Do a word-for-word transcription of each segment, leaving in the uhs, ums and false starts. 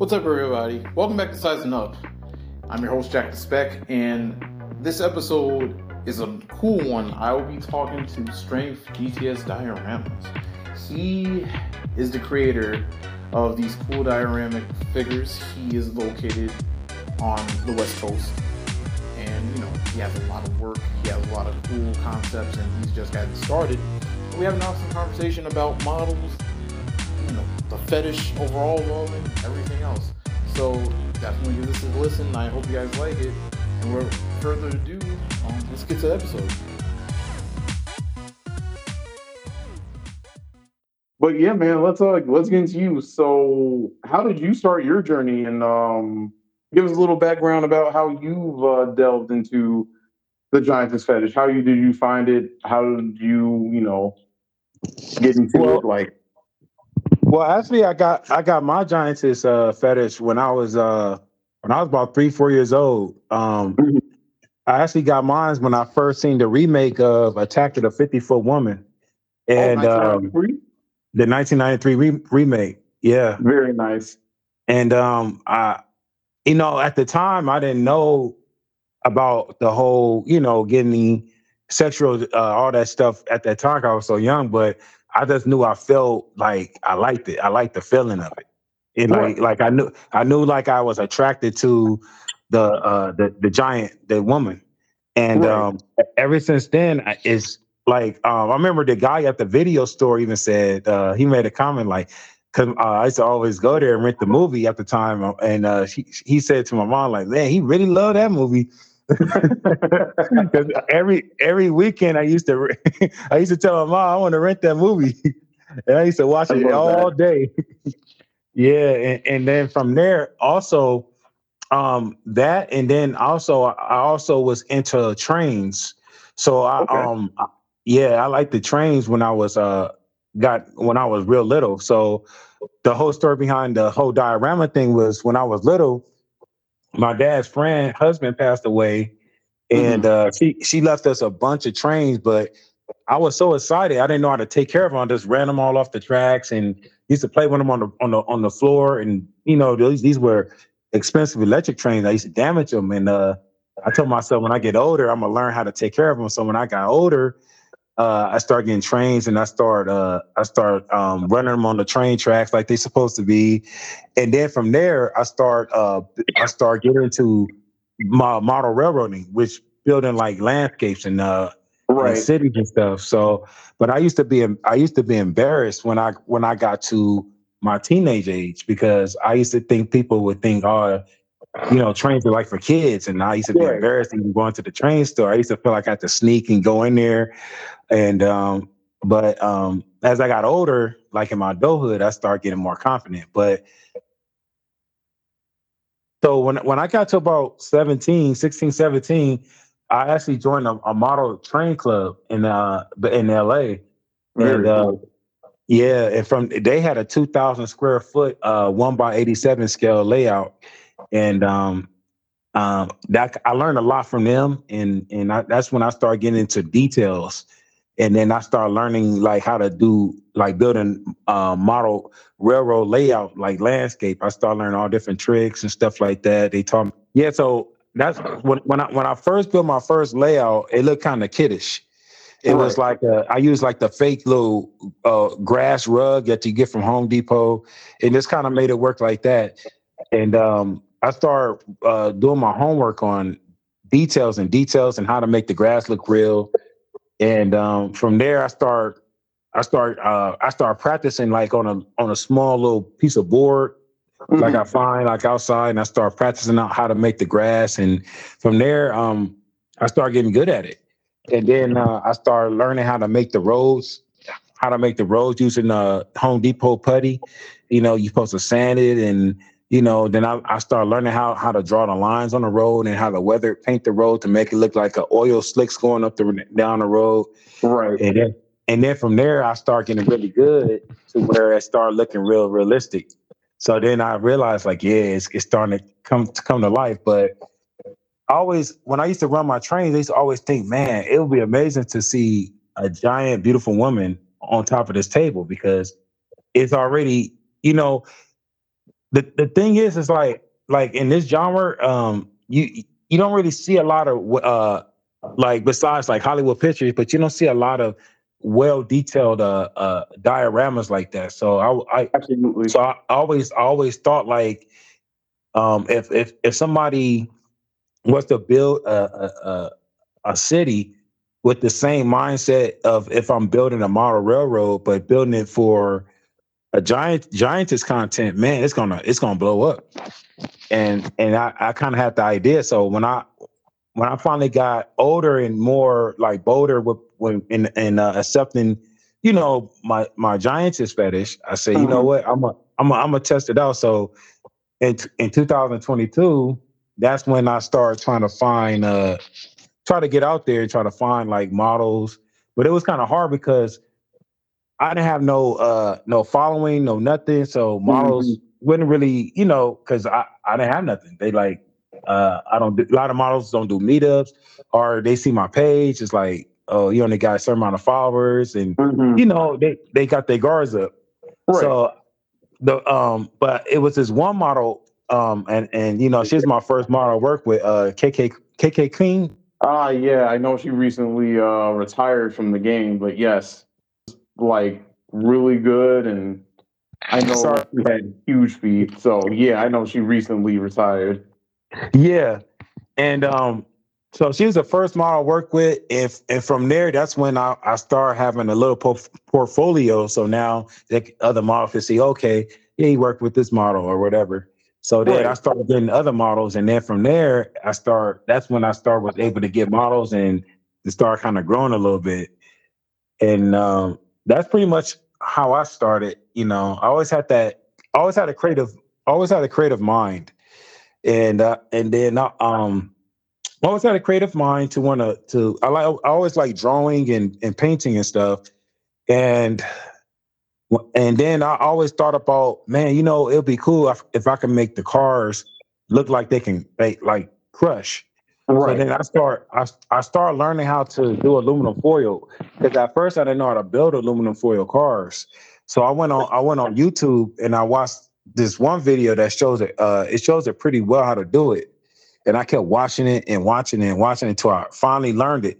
What's up, everybody? Welcome back to Sizing Up. I'm your host, Jack the Spec, and this episode is a cool one. I will be talking to Strength G T S Dioramas. He is the creator of these cool dioramic figures. He is located on the West Coast, and you know, he has a lot of work, he has a lot of cool concepts, and he's just gotten started. But we have an awesome conversation about models, you know, the fetish overall love, and everything else. So definitely give this a listen. I hope you guys like it. And without further ado, um, let's get to the episode. But yeah, man, let's uh, let's get into you. So, how did you start your journey? And um, give us a little background about how you've uh, delved into the giantess fetish. How you did you find it? How did you, you know, get into well, it? Like, well, actually, I got I got my giantess uh, fetish when I was uh, when I was about three, four years old. Um, mm-hmm. I actually got mine when I first seen the remake of Attack of the fifty Foot Woman, and. Oh, the nineteen ninety-three re- remake. Yeah. Very nice. And, um, I, you know, at the time I didn't know about the whole, you know, getting the sexual, uh, all that stuff at that time. I was so young, but I just knew I felt like I liked it. I liked the feeling of it. And right. like, like I knew, I knew like I was attracted to the, uh, the, the giant, the woman. And, right. um, ever since then it's, Like, um, I remember the guy at the video store even said, uh, he made a comment like, cause uh, I used to always go there and rent the movie at the time. And uh, she, he said to my mom, like, man, he really loved that movie. Cause every, every weekend I used to, I used to tell my mom, I want to rent that movie. And I used to watch it all that. day. Yeah. And, and then from there also um, that, and then also, I also was into trains. So I, okay. um, I, Yeah, I liked the trains when I was uh got when I was real little. So the whole story behind the whole diorama thing was when I was little, my dad's friend husband passed away, and mm-hmm. uh, she she left us a bunch of trains. But I was so excited, I didn't know how to take care of them. I just ran them all off the tracks and used to play with them on the on the on the floor. And you know these these were expensive electric trains. I used to damage them. And uh, I told myself when I get older, I'm gonna learn how to take care of them. So when I got older. Uh, I start getting trains and I start uh, I start um, running them on the train tracks like they're supposed to be, and then from there I start uh, I start getting into my model railroading, which building like landscapes and uh right. and cities and stuff. So, but I used to be I used to be embarrassed when I when I got to my teenage age because I used to think people would think, oh, you know, trains are like for kids, and I used to be right. embarrassed even going to the train store. I used to feel like I had to sneak and go in there. And, um, but, um, as I got older, like in my adulthood, I started getting more confident, but so when, when I got to about seventeen, sixteen, seventeen, I actually joined a, a model train club in, uh, in L A. And, uh, yeah. And from, they had a two thousand square foot, uh, one by eighty-seven scale layout. And, um, Um, that I learned a lot from them, and and I, that's when I started getting into details, and then I started learning like how to do like building uh, model railroad layout, like landscape. I started learning all different tricks and stuff like that. They taught me, yeah. So that's when when I when I first built my first layout, it looked kind of kiddish. It was like a, I used like the fake little uh, grass rug that you get from Home Depot, and just kind of made it work like that, and um. I started uh, doing my homework on details and details and how to make the grass look real. And um, from there, I start, I start, uh, I start practicing like on a on a small little piece of board, mm-hmm. like I find like outside, and I start practicing out how to make the grass. And from there, um, I start getting good at it. And then uh, I started learning how to make the roads, how to make the roads using uh, Home Depot putty. You know, you're supposed to sand it and. You know, then I, I started learning how how to draw the lines on the road and how to weather paint the road to make it look like an oil slick's going up the down the road. Right. And then, and then from there, I started getting really good to where it started looking real realistic. So then I realized, like, yeah, it's, it's starting to come to come to life. But I always, when I used to run my trains, I used to always think, man, it would be amazing to see a giant, beautiful woman on top of this table because it's already, you know. the the thing is, is like like in this genre, um, you you don't really see a lot of uh, like besides like Hollywood pictures, but you don't see a lot of well detailed uh, uh, dioramas like that. So I, I absolutely. So I always I always thought like um, if if if somebody was to build a a, a city with the same mindset of if I'm building a model railroad, but building it for a giant giantess content, man, it's gonna it's gonna blow up. And and I, I kind of had the idea. So when I when I finally got older and more like bolder with when in and uh, accepting, you know, my my giantess fetish, I said, mm-hmm. you know what, I'm a I'm a, I'm gonna test it out. So in in two thousand twenty-two, that's when I started trying to find. Uh, try to get out there and try to find like models, but it was kind of hard because I didn't have no, uh, no following, no nothing. So models mm-hmm. wouldn't really, you know, cause I, I didn't have nothing. They like, uh, I don't do, a lot of models don't do meetups or they see my page. It's like, oh, you only got a certain amount of followers and mm-hmm. you know, they, they got their guards up. Right. So the, um, but it was this one model. Um, and, and, you know, she's my first model I worked with, uh, K K, K K Quinn. Ah, uh, yeah, I know she recently uh, retired from the game, but yes, like really good, and I know Sorry. she had huge feet. So yeah, I know she recently retired. Yeah, and um, so she was the first model I worked with, and and from there, that's when I I started having a little por- portfolio. So now the other model can see, okay, yeah, he worked with this model or whatever. So then I started getting other models, and then from there, I start. That's when I start was able to get models and to start kind of growing a little bit, and um, that's pretty much how I started. You know, I always had that, always had a creative, always had a creative mind, and uh, and then I, um, I always had a creative mind to want to to. I like, I always like drawing and, and painting and stuff, and. And then I always thought about, man, you know, it'd be cool if, if I could make the cars look like they can, they, like crush. Right. So then I start, I I start learning how to do aluminum foil because at first I didn't know how to build aluminum foil cars. So I went on, I went on YouTube and I watched this one video that shows it. Uh, it shows it pretty well how to do it, and I kept watching it and watching it and watching it until I finally learned it.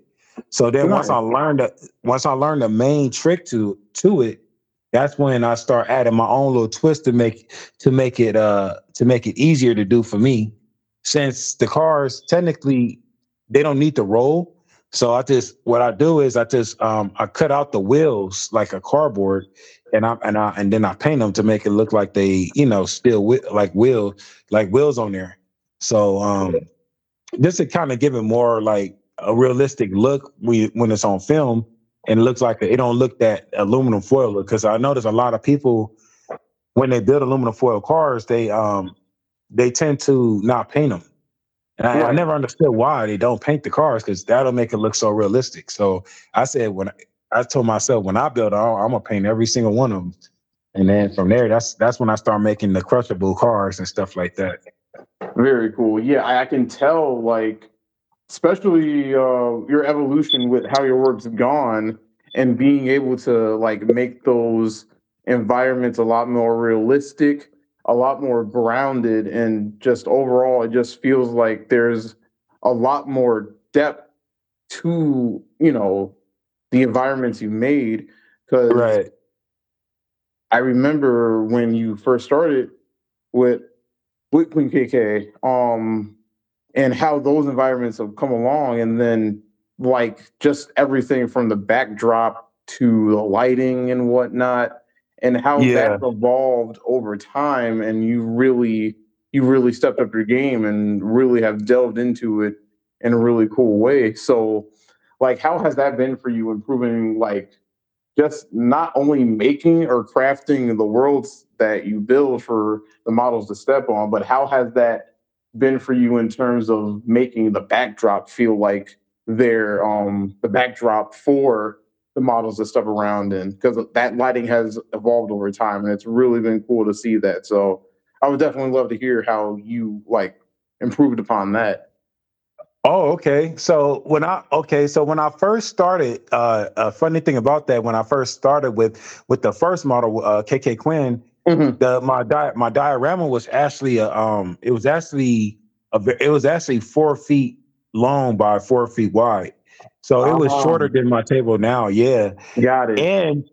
So then right. once I learned, once I learned the main trick to to it. That's when I start adding my own little twist to make to make it uh to make it easier to do for me, since the cars technically they don't need to roll. So I just what I do is I just um I cut out the wheels like a cardboard, and I and I and then I paint them to make it look like they you know still wi- like wheel like wheels on there. So um this is kind of giving more like a realistic look when when it's on film. And it looks like it don't look that aluminum foil look because I notice a lot of people when they build aluminum foil cars, they um they tend to not paint them. And I, right. I never understood why they don't paint the cars because that'll make it look so realistic. So I said when I, I told myself when I build, I'm, I'm gonna paint every single one of them. And then from there, that's that's when I start making the crushable cars and stuff like that. Very cool. Yeah, I, I can tell like. Especially uh, your evolution with how your work's gone and being able to like make those environments a lot more realistic, a lot more grounded, and just overall, it just feels like there's a lot more depth to, you know, the environments you made. Because right. I remember when you first started with Black Queen K K, um, and how those environments have come along, and then like just everything from the backdrop to the lighting and whatnot, and how yeah. that's evolved over time. And you really, you really stepped up your game and really have delved into it in a really cool way. So like, how has that been for you improving, like just not only making or crafting the worlds that you build for the models to step on, but how has that been for you in terms of making the backdrop feel like they're um, the backdrop for the models that stuff around in? Because that lighting has evolved over time, and it's really been cool to see that. So I would definitely love to hear how you like improved upon that. Oh, okay. So when I okay, so when I first started, uh, a funny thing about that, when I first started with with the first model, uh, K K Quinn, Mm-hmm. The my di- my diorama was actually a, um it was actually a, it was actually four feet long by four feet wide, so it was um, shorter than my table now. Yeah, got it. And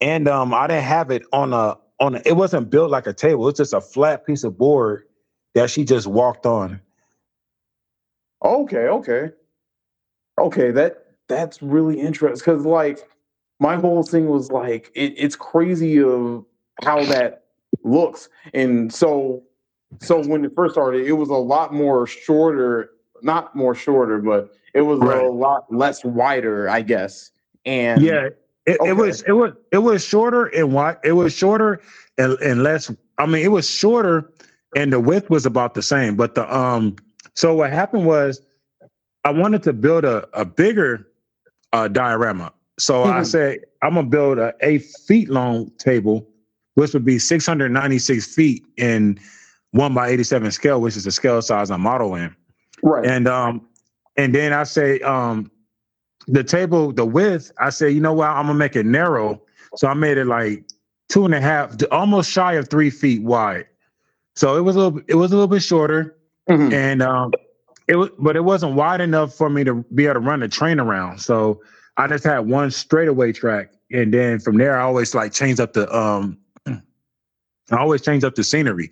and um I didn't have it on a on a, it wasn't built like a table. It's just a flat piece of board that she just walked on. Okay, okay, okay. That that's really interesting because like my whole thing was like it, it's crazy of how that looks. And so so when it first started, it was a lot more shorter, not more shorter, but it was right. a lot less wider, I guess. And yeah, it, okay. it was it was it was shorter and wide. It was shorter and, and less. I mean, it was shorter and the width was about the same. But the um so what happened was I wanted to build a, a bigger uh, diorama. So mm-hmm. I said, I'm gonna build a eight feet long table, which would be six hundred ninety-six feet in one by eighty-seven scale, which is the scale size I'm modeling. Right. And um, and then I say um, the table, the width, I say, you know what, I'm going to make it narrow. So I made it like two and a half, almost shy of three feet wide. So it was a little, it was a little bit shorter. Mm-hmm. And um, it was, but it wasn't wide enough for me to be able to run the train around. So I just had one straightaway track. And then from there, I always like changed up the um. I always change up the scenery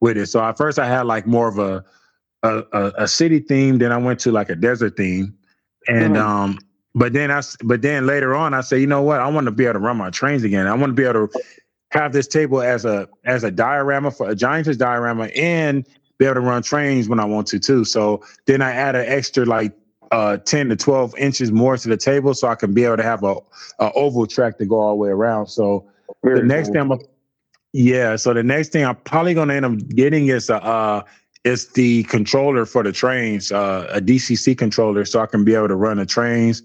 with it. So at first I had like more of a a, a, a city theme. Then I went to like a desert theme. And mm-hmm. um, but then I but then later on I said, you know what? I want to be able to run my trains again. I want to be able to have this table as a as a diorama for a giantess diorama and be able to run trains when I want to too. So then I add an extra like uh, ten to twelve inches more to the table so I can be able to have a, a oval track to go all the way around. So Very the next cool. time. I, Yeah, so the next thing I'm probably gonna end up getting is a uh, is the controller for the trains, uh, a D C C controller, so I can be able to run the trains.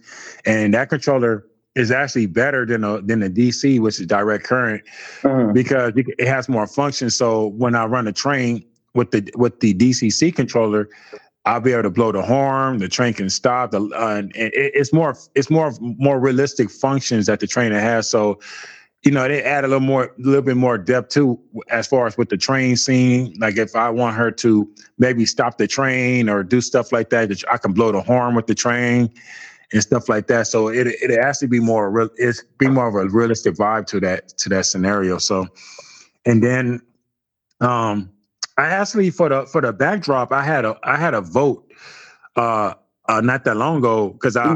And that controller is actually better than a than the D C, which is direct current, uh-huh. because it has more functions. So when I run a train with the with the D C C controller, I'll be able to blow the horn. The train can stop. The uh, and it, it's more it's more more realistic functions that the trainer has. So. You know, they add a little more, little bit more depth too, as far as with the train scene. Like if I want her to maybe stop the train or do stuff like that, I can blow the horn with the train and stuff like that. So it it actually be more real. It's be more of a realistic vibe to that to that scenario. So, and then, um, I actually for the for the backdrop, I had a I had a vote, uh, uh not that long ago because I,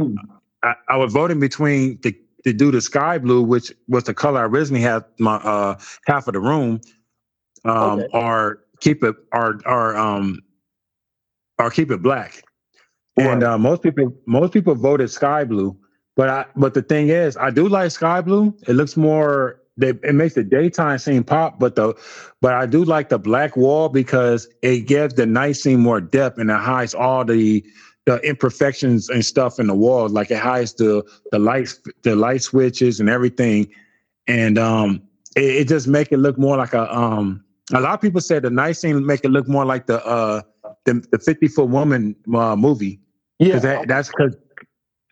I I was voting between the. to do the sky blue, which was the color I originally had my uh, half of the room, um, okay. or keep it, or or um, or keep it black. Right. And uh, most people, most people voted sky blue, but I, but the thing is, I do like sky blue. It looks more, they, it makes the daytime scene pop, but the, but I do like the black wall because it gives the night scene more depth and it hides all the. the imperfections and stuff in the wall, like it hides the the lights, the light switches and everything, and um, it, it just make it look more like a. Um, a lot of people said the night scene make it look more like the uh, the, the fifty Foot Woman uh, movie. Yeah, that, that's because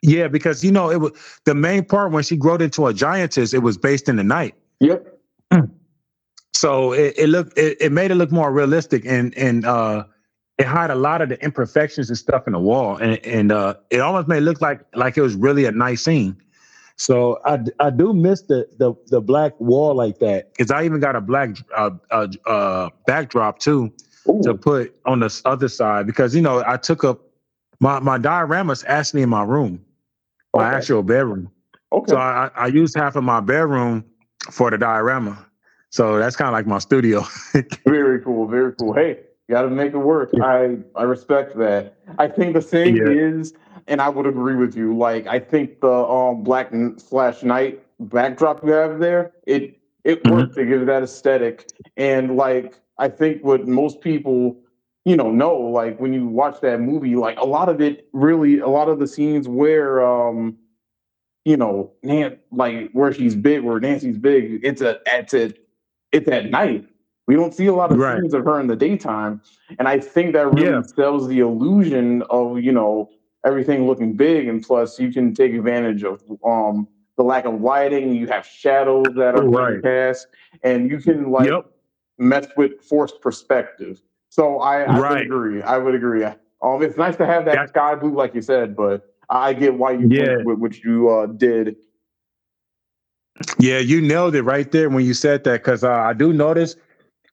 yeah, because you know it was the main part when she growed into a giantess. It was based in the night. Yep. So it, it looked it, it made it look more realistic and and. Uh, It hid a lot of the imperfections and stuff in the wall, and and uh, it almost made it look like like it was really a nice scene. So I, I do miss the the the black wall like that because I even got a black uh, uh, uh, backdrop too Ooh. to put on the other side because you know I took up my my dioramas actually in my room, okay. my actual bedroom. Okay. So I I used half of my bedroom for the diorama, so that's kind of like my studio. Very cool, very cool. Hey. Got to make it work. I, I respect that. I think the thing yeah. is, and I would agree with you. Like I think the um black slash night backdrop you have there, it it mm-hmm. works to give that aesthetic. And like I think what most people, you know, know like when you watch that movie, like a lot of it really, a lot of the scenes where um, you know, Nan like where she's big, where Nancy's big, it's a it's a it's at night. We don't see a lot of right. scenes of her in the daytime. And I think that really yeah. sells the illusion of, you know, everything looking big. And plus you can take advantage of um, the lack of lighting, you have shadows that are right. cast, and you can like yep. mess with forced perspective. So I, I right. would agree. I would agree. Um, it's nice to have that That's- sky blue, like you said, but I get why you yeah. did what you uh, did. Yeah, you nailed it right there when you said that, because uh, I do notice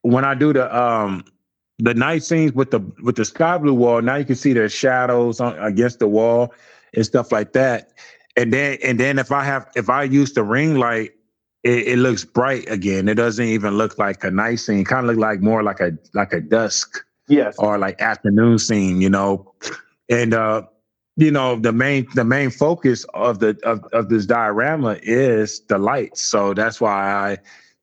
when I do the um the night scenes with the with the sky blue wall. Now you can see the shadows on, against the wall and stuff like that. And then and then if I have if I use the ring light, it, it looks bright again. It doesn't even look like a night scene. Kind of look like more like a like a dusk, yes, or like afternoon scene, you know. And uh, you know, the main the main focus of the of, of this diorama is the lights. So that's why I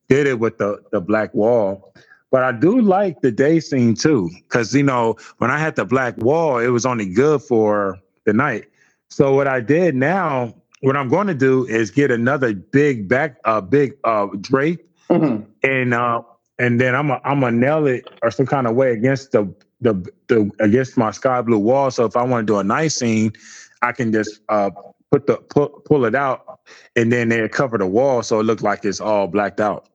did it with the, the black wall. But I do like the day scene too, because you know, when I had the black wall, it was only good for the night. So what I did now, what I'm going to do is get another big back a uh, big uh drape mm-hmm. and uh and then I'm a, I'm gonna nail it or some kind of way against the The, the against my sky blue wall. So if I want to do a night scene, I can just uh, put the pull, pull it out, and then they cover the wall so it looks like it's all blacked out.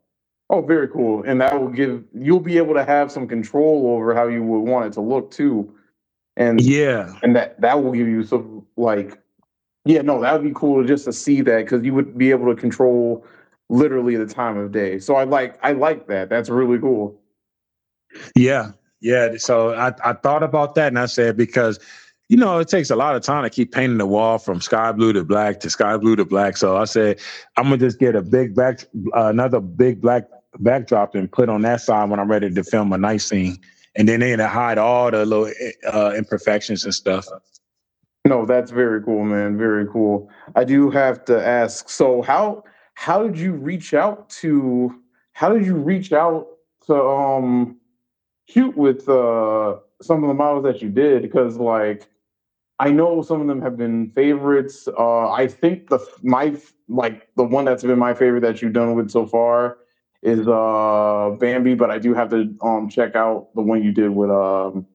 Oh, very cool! And that will give you'll be able to have some control over how you would want it to look too. And yeah, and that that will give you some like yeah, no, that would be cool just to see that, because you would be able to control literally the time of day. So I like I like that. That's really cool. Yeah. Yeah, so I, I thought about that, and I said, because, you know, it takes a lot of time to keep painting the wall from sky blue to black to sky blue to black. So I said, I'm going to just get a big back, uh, another big black backdrop and put on that side when I'm ready to film a night scene. And then they're going to hide all the little uh, imperfections and stuff. No, that's very cool, man. Very cool. I do have to ask, so how how did you reach out to, how did you reach out to, um, shoot with uh, some of the models that you did? Because like I know some of them have been favorites. Uh, I think the my like the one that's been my favorite that you've done with so far is uh, Bambi, but I do have to um, check out the one you did with um,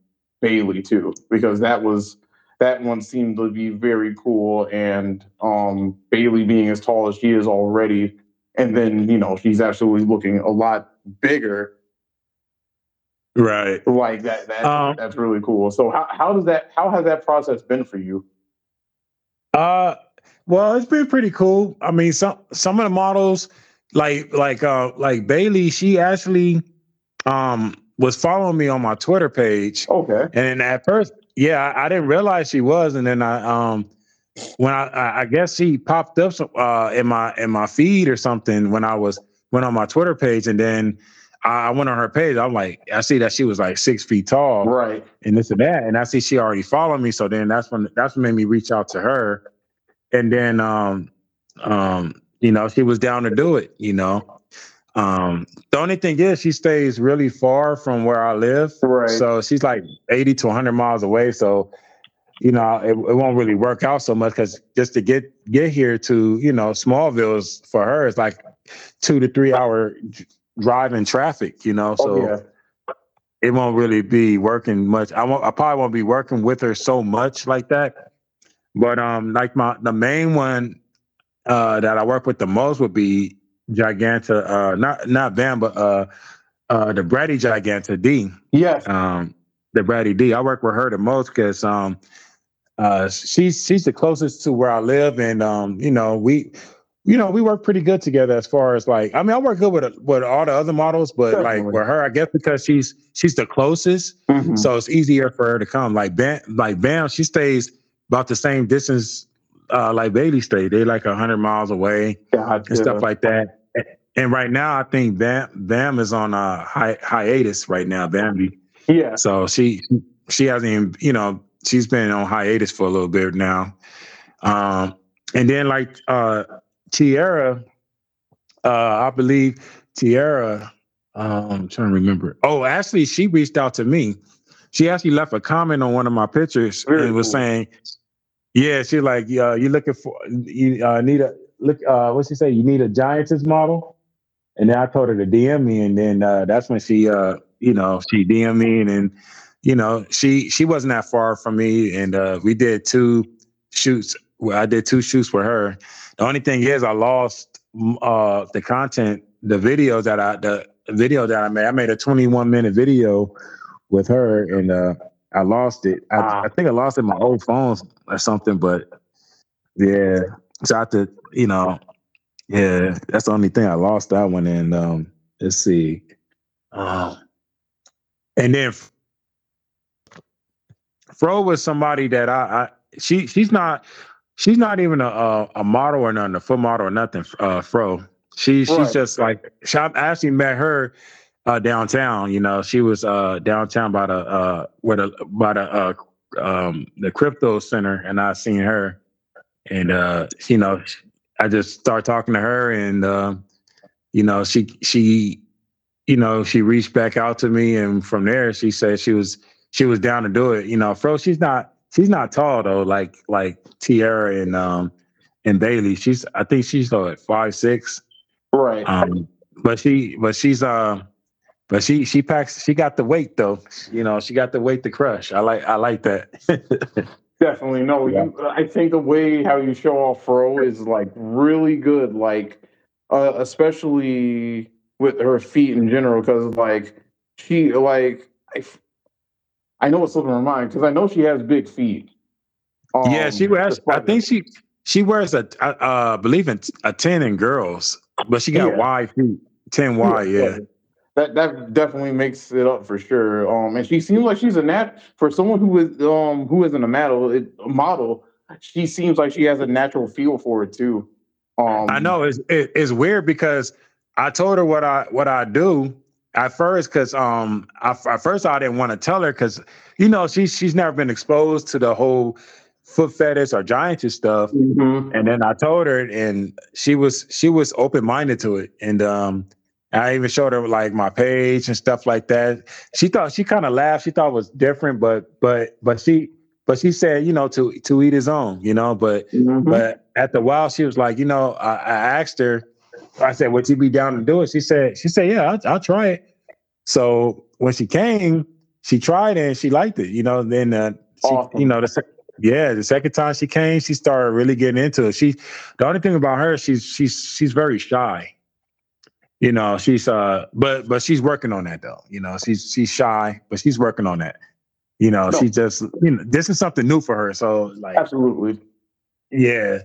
Bailey too, because that was that one seemed to be very cool. And um, Bailey being as tall as she is already, and then you know she's actually looking a lot bigger. Right. Like that, that um, that's really cool. So how, how does that how has that process been for you? Uh well, it's been pretty cool. I mean, some some of the models like like uh like Bailey, she actually um was following me on my Twitter page. Okay. And at first, yeah, I, I didn't realize she was, and then I um when I, I, I guess she popped up uh in my in my feed or something when I was went on my Twitter page, and then I went on her page. I'm like, I see that she was like six feet tall, right? And this and that, and I see she already followed me. So then that's when that's what made me reach out to her. And then, um, um, you know, she was down to do it. You know, um, the only thing is she stays really far from where I live, right? So she's like eighty to a hundred miles away. So you know, it, it won't really work out so much, because just to get get here to you know Smallville is, for her, it's like two to three hour. Driving traffic, you know, so oh, yeah. it won't really be working much. I won't. I probably won't be working with her so much like that. But um, like my the main one uh, that I work with the most would be Giganta, uh, not not Bamba, uh, uh, the Bratty Giganta D. Yes. Um, the Bratty D. I work with her the most because um, uh, she's she's the closest to where I live, and um, you know we. You know, we work pretty good together as far as like, I mean, I work good with with all the other models, but Definitely. like with her, I guess because she's she's the closest, mm-hmm. so it's easier for her to come. Like Bam, like Bam, she stays about the same distance uh, like Bailey stayed. They like a hundred miles away God, and yeah. stuff like that. And right now, I think Bam Bam is on a hi- hiatus right now, Bambi. Yeah. So she she hasn't even, you know, she's been on hiatus for a little bit now. Um, and then like. Uh, Tierra, uh, I believe Tierra, um, I'm trying to remember. Oh, Ashley, she reached out to me. She actually left a comment on one of my pictures really and was cool. saying, yeah, she's like, uh, you looking for, you uh, need a, look, uh, what's she say? You need a giantess model? And then I told her to D M me. And then uh, that's when she, uh, you know, she D M'd me. And then, you know, she, she wasn't that far from me. And uh, we did two shoots I did two shoots for her. The only thing is, I lost uh, the content, the videos that I the video that I made. I made a twenty-one minute video with her, and uh, I lost it. I, uh, I think I lost it in my old phone or something. But yeah, so I have to, you know, yeah, that's the only thing I lost that one. And um, let's see, uh, and then Fro was somebody that I, I she she's not. She's not even a, a a model or nothing, a foot model or nothing. Uh, Fro, she right. she's just like she, I actually met her uh, downtown. You know, she was uh, downtown by the uh, where the by the uh, um, the crypto center, and I seen her, and uh, you know, I just started talking to her, and uh, you know, she she you know she reached back out to me, and from there she said she was she was down to do it. You know, Fro, she's not. She's not tall though, like like Tierra and um and Bailey. She's I think she's like five six, right? Um, but she but she's uh but she she packs she got the weight though. You know, she got the weight to crush. I like I like that. Definitely no. Yeah. You, I think the way how you show off Fro is like really good. Like uh, especially with her feet in general, because like she like. I, I know it's slipping her mind because I know she has big feet. Um, yeah, she wears. I think she she wears a I uh, believe in a ten in girls, but she got yeah. wide feet, ten wide. Yeah. yeah, that that definitely makes it up for sure. Um, and she seems like she's a nat for someone who is um who isn't a model. It, a model, she seems like she has a natural feel for it too. Um, I know it's it, it's weird because I told her what I what I do. At first, because um, I, at first I didn't want to tell her because, you know, she's she's never been exposed to the whole foot fetish or giantess stuff. Mm-hmm. And then I told her, and she was she was open minded to it. And um, I even showed her like my page and stuff like that. She thought she kind of laughed. She thought it was different, but but but she but she said, you know, to to eat his own, you know. But mm-hmm. but after a while, she was like, you know, I, I asked her. I said, would you be down to do it? She said, she said, yeah, I'll, I'll try it. So when she came, she tried it and she liked it, you know, then, uh, she, awesome. you know, the sec- yeah, the second time she came, she started really getting into it. She, the only thing about her, she's, she's, she's very shy, you know, she's, uh, but, but she's working on that though. You know, she's, she's shy, but she's working on that, you know, no. she just, you know, this is something new for her. So like, absolutely. Yeah.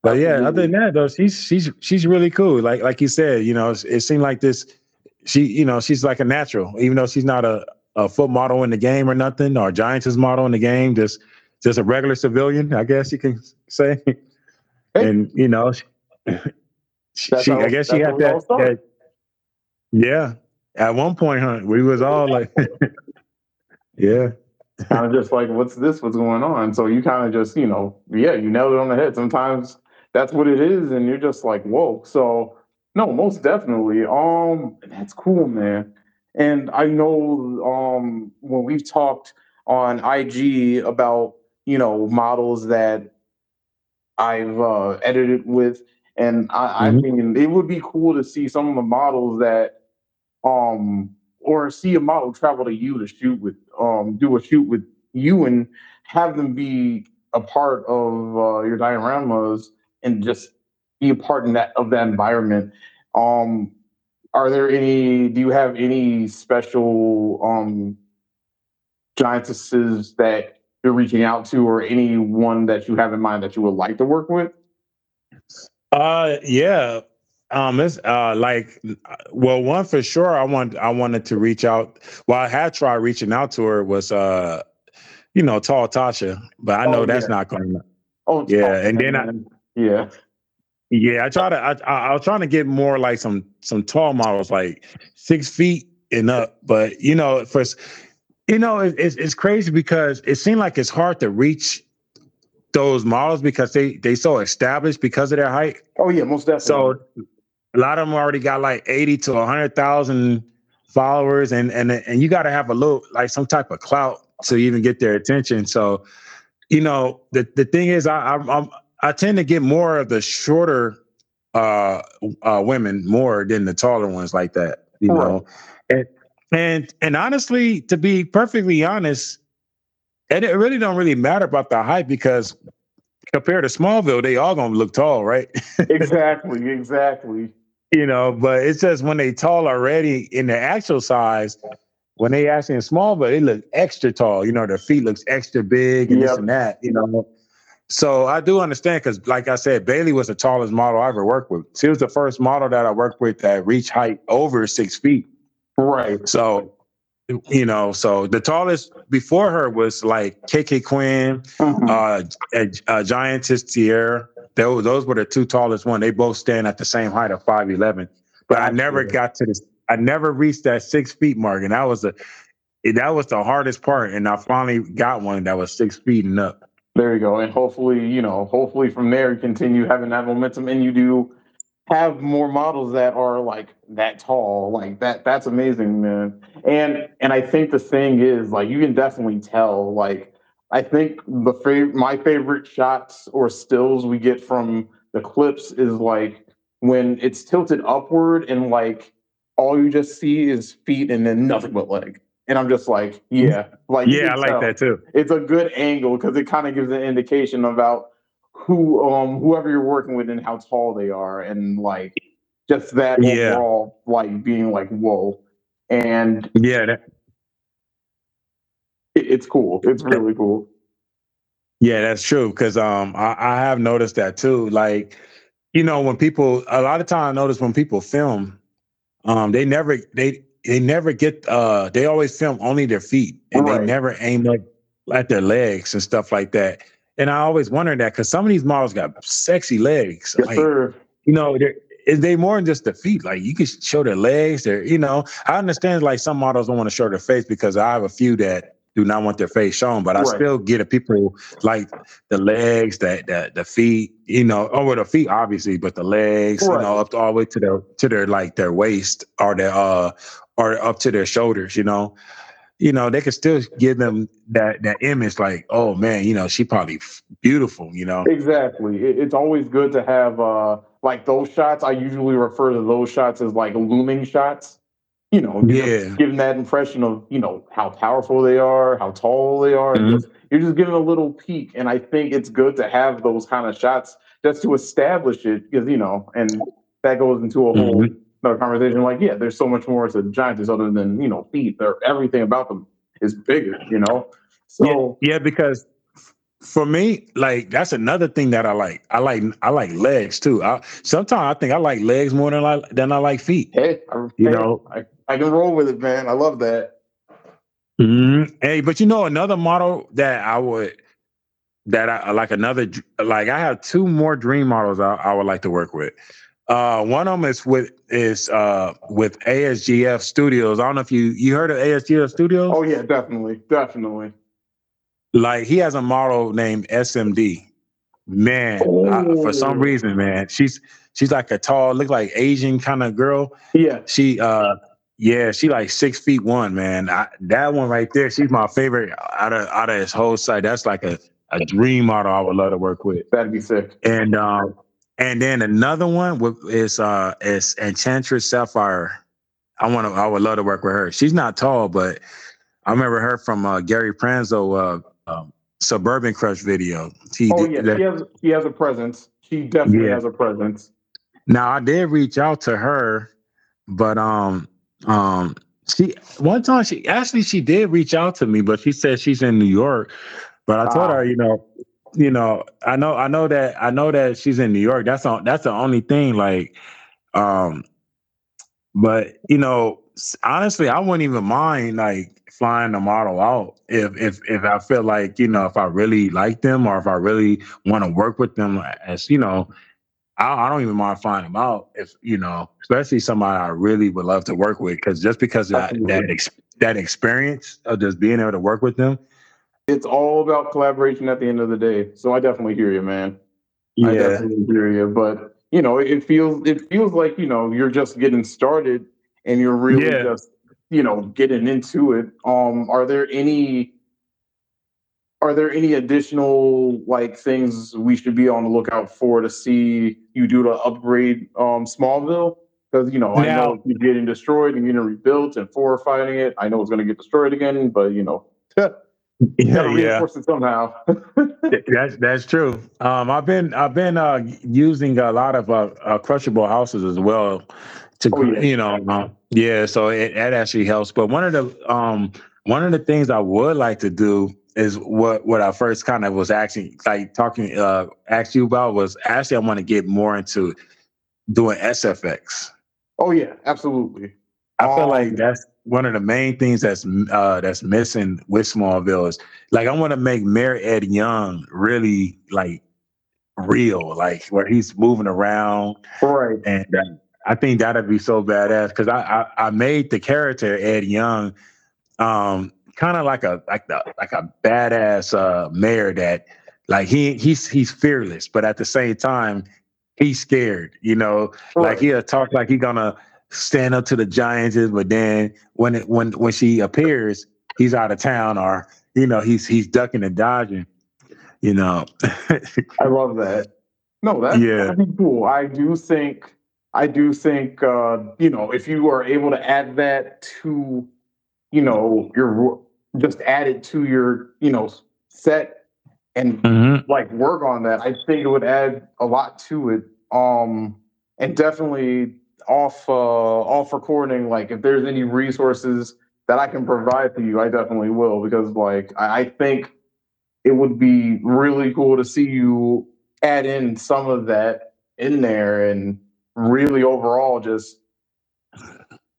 But yeah, other than that though, she's she's she's really cool. Like like you said, you know, it seemed like this. She, you know, she's like a natural, even though she's not a, a foot model in the game or nothing, or a giantess model in the game. Just just a regular civilian, I guess you can say. Hey. And you know, she, she how, I guess she had that, that. Yeah, at one point, huh? We was all like, yeah. Kind of just like, what's this? What's going on? So you kind of just, you know, yeah, you nailed it on the head. Sometimes. That's what it is, and you're just like, whoa. So, no, most definitely. Um, that's cool, man. And I know um, when we've talked on I G about, you know, models that I've uh, edited with, and I, mm-hmm. I think it would be cool to see some of the models that, um, or see a model travel to you to shoot with, um, do a shoot with you, and have them be a part of uh, your dioramas. And just be a part in that of that environment. Um, are there any? Do you have any special um, giantesses that you're reaching out to, or any one that you have in mind that you would like to work with? Uh, yeah, um, it's uh, like well, one for sure. I want I wanted to reach out. Well, I had tried reaching out to her was uh, you know, Tall Tasha, but I know oh, yeah. that's not going. Oh, yeah, Tall, and then man. I. Yeah, yeah. I try to. I, I I was trying to get more like some some tall models, like six feet and up. But you know, for you know, it, it's it's crazy because it seemed like it's hard to reach those models because they they so established because of their height. Oh yeah, most definitely. So a lot of them already got like eighty to a hundred thousand followers, and and and you got to have a little like some type of clout to even get their attention. So you know, the the thing is, I, I I'm. I tend to get more of the shorter uh, uh, women more than the taller ones like that, you oh. know. And and and honestly, to be perfectly honest, and it really don't really matter about the height because compared to Smallville, they all gonna look tall, right? Exactly, exactly. You know, but it's just when they tall already in the actual size, when they actually in Smallville, they look extra tall. You know, their feet looks extra big and yep. this and that, you know. So I do understand, because like I said, Bailey was the tallest model I ever worked with. She was the first model that I worked with that reached height over six feet. Right. So, you know, so the tallest before her was like K K Quinn, mm-hmm. uh, a, a giantess Tierra. Those, those were the two tallest ones. They both stand at the same height of five eleven. But I never got to this. I never reached that six feet mark. And that was the, that was the hardest part. And I finally got one that was six feet and up. There you go. And hopefully, you know, hopefully from there, you continue having that momentum. And you do have more models that are like that tall, like that. That's amazing, man. And, and I think the thing is, like, you can definitely tell, like, I think the fav- my favorite shots or stills we get from the clips is like when it's tilted upward and like all you just see is feet and then nothing but leg. And I'm just like, yeah, like yeah, I like tell. that too. It's a good angle because it kind of gives an indication about who, um, whoever you're working with and how tall they are, and like just that yeah. overall, like being like, whoa, and yeah. That- It's cool. It's really cool. Yeah, that's true. Because um, I, I have noticed that too. Like, you know, when people, a lot of time I notice when people film, um, they never, they they never get, uh, they always film only their feet, and right. they never aim at, at their legs and stuff like that. And I always wonder that, because some of these models got sexy legs. Yes, like, sir. You know, they're, they more than just the feet. Like, you can show their legs. They're, you know, I understand like some models don't want to show their face, because I have a few that do not want their face shown, but I right. still get at people like the legs, that the, the feet, you know, over the feet obviously, but the legs, right. you know, up to, all the way to their to their like their waist or their uh or up to their shoulders, you know, you know, they could still give them that that image like, oh man, you know, she probably beautiful, you know. Exactly, it, it's always good to have uh like those shots. I usually refer to those shots as like looming shots. You know, yeah. giving that impression of, you know, how powerful they are, how tall they are. Mm-hmm. Just, you're just giving a little peek. And I think it's good to have those kind of shots just to establish it, because, you know, and that goes into a whole mm-hmm. another conversation. Like, yeah, there's so much more to giants other than, you know, feet. They're, everything about them is bigger, you know? So yeah, yeah, because for me, like, that's another thing that I like. I like I like legs, too. I, sometimes I think I like legs more than I, than I like feet. Hey, I, you hey, know? I, I can roll with it, man. I love that. Mm-hmm. Hey, but you know, another model that I would, that I like another, like I have two more dream models I, I would like to work with. Uh, one of them is with, is uh, with A S G F Studios. I don't know if you, you heard of A S G F Studios? Oh yeah, definitely. Definitely. Like, he has a model named S M D. Man, oh. I, for some reason, man, she's, she's like a tall, look like Asian kind of girl. Yeah. She, uh, Yeah, she like six feet one, man. I, that one right there, she's my favorite out of out of his whole site. That's like a, a dream model I would love to work with. That'd be sick. And um, and then another one with, is uh is Enchantress Sapphire. I want to. I would love to work with her. She's not tall, but I remember her from uh, Gary Franzo uh, um, Suburban Crush video. She oh yeah, that, she has she has a presence. She definitely yeah. has a presence. Now, I did reach out to her, but um. Um, she one time she actually she did reach out to me, but she said she's in New York. But I told uh, her, you know, you know, I know, I know that, I know that she's in New York. That's all. That's the only thing. Like, um, but you know, honestly, I wouldn't even mind like flying the model out if if if I feel like, you know, if I really like them or if I really want to work with them, as you know. I don't even mind flying them out if, you know, especially somebody I really would love to work with, because just because that that, ex- that experience of just being able to work with them. It's all about collaboration at the end of the day. So I definitely hear you, man. Yeah. I definitely hear you. But, you know, it feels it feels like, you know, you're just getting started and you're really yeah. just, you know, getting into it. Um, are there any... Are there any additional like things we should be on the lookout for to see you do to upgrade um, Smallville? Because, you know, now, I know you're getting destroyed and getting rebuilt and fortifying it. I know it's going to get destroyed again, but, you know, You gotta reinforce yeah. it somehow. that's that's true. Um, I've been I've been uh, using a lot of uh, uh, crushable houses as well. To oh, yeah. you know, um, yeah. So it, that actually helps. But one of the um one of the things I would like to do is what what I first kind of was actually like talking uh asked you about was actually I want to get more into doing S F X. Oh yeah, absolutely. I um, feel like that's one of the main things that's uh, that's missing with Smallville is like I want to make Mayor Ed Young really like real, like where he's moving around, right? And uh, I think that'd be so badass because I, I I made the character Ed Young um, kind of like a like the like a badass uh, mayor that like he he's he's fearless, but at the same time he's scared. You know, right. Like he'll talk like he's gonna stand up to the giants, but then when it, when when she appears, he's out of town, or you know, he's he's ducking and dodging. You know, I love that. No, that yeah. that'd be cool. I do think, I do think, uh, you know, if you are able to add that to, you know, your just add it to your, you know, set and mm-hmm. like work on that, I think it would add a lot to it. Um, and definitely. Off, uh, off recording. Like, if there's any resources that I can provide to you, I definitely will, because like I, I think it would be really cool to see you add in some of that in there, and really overall just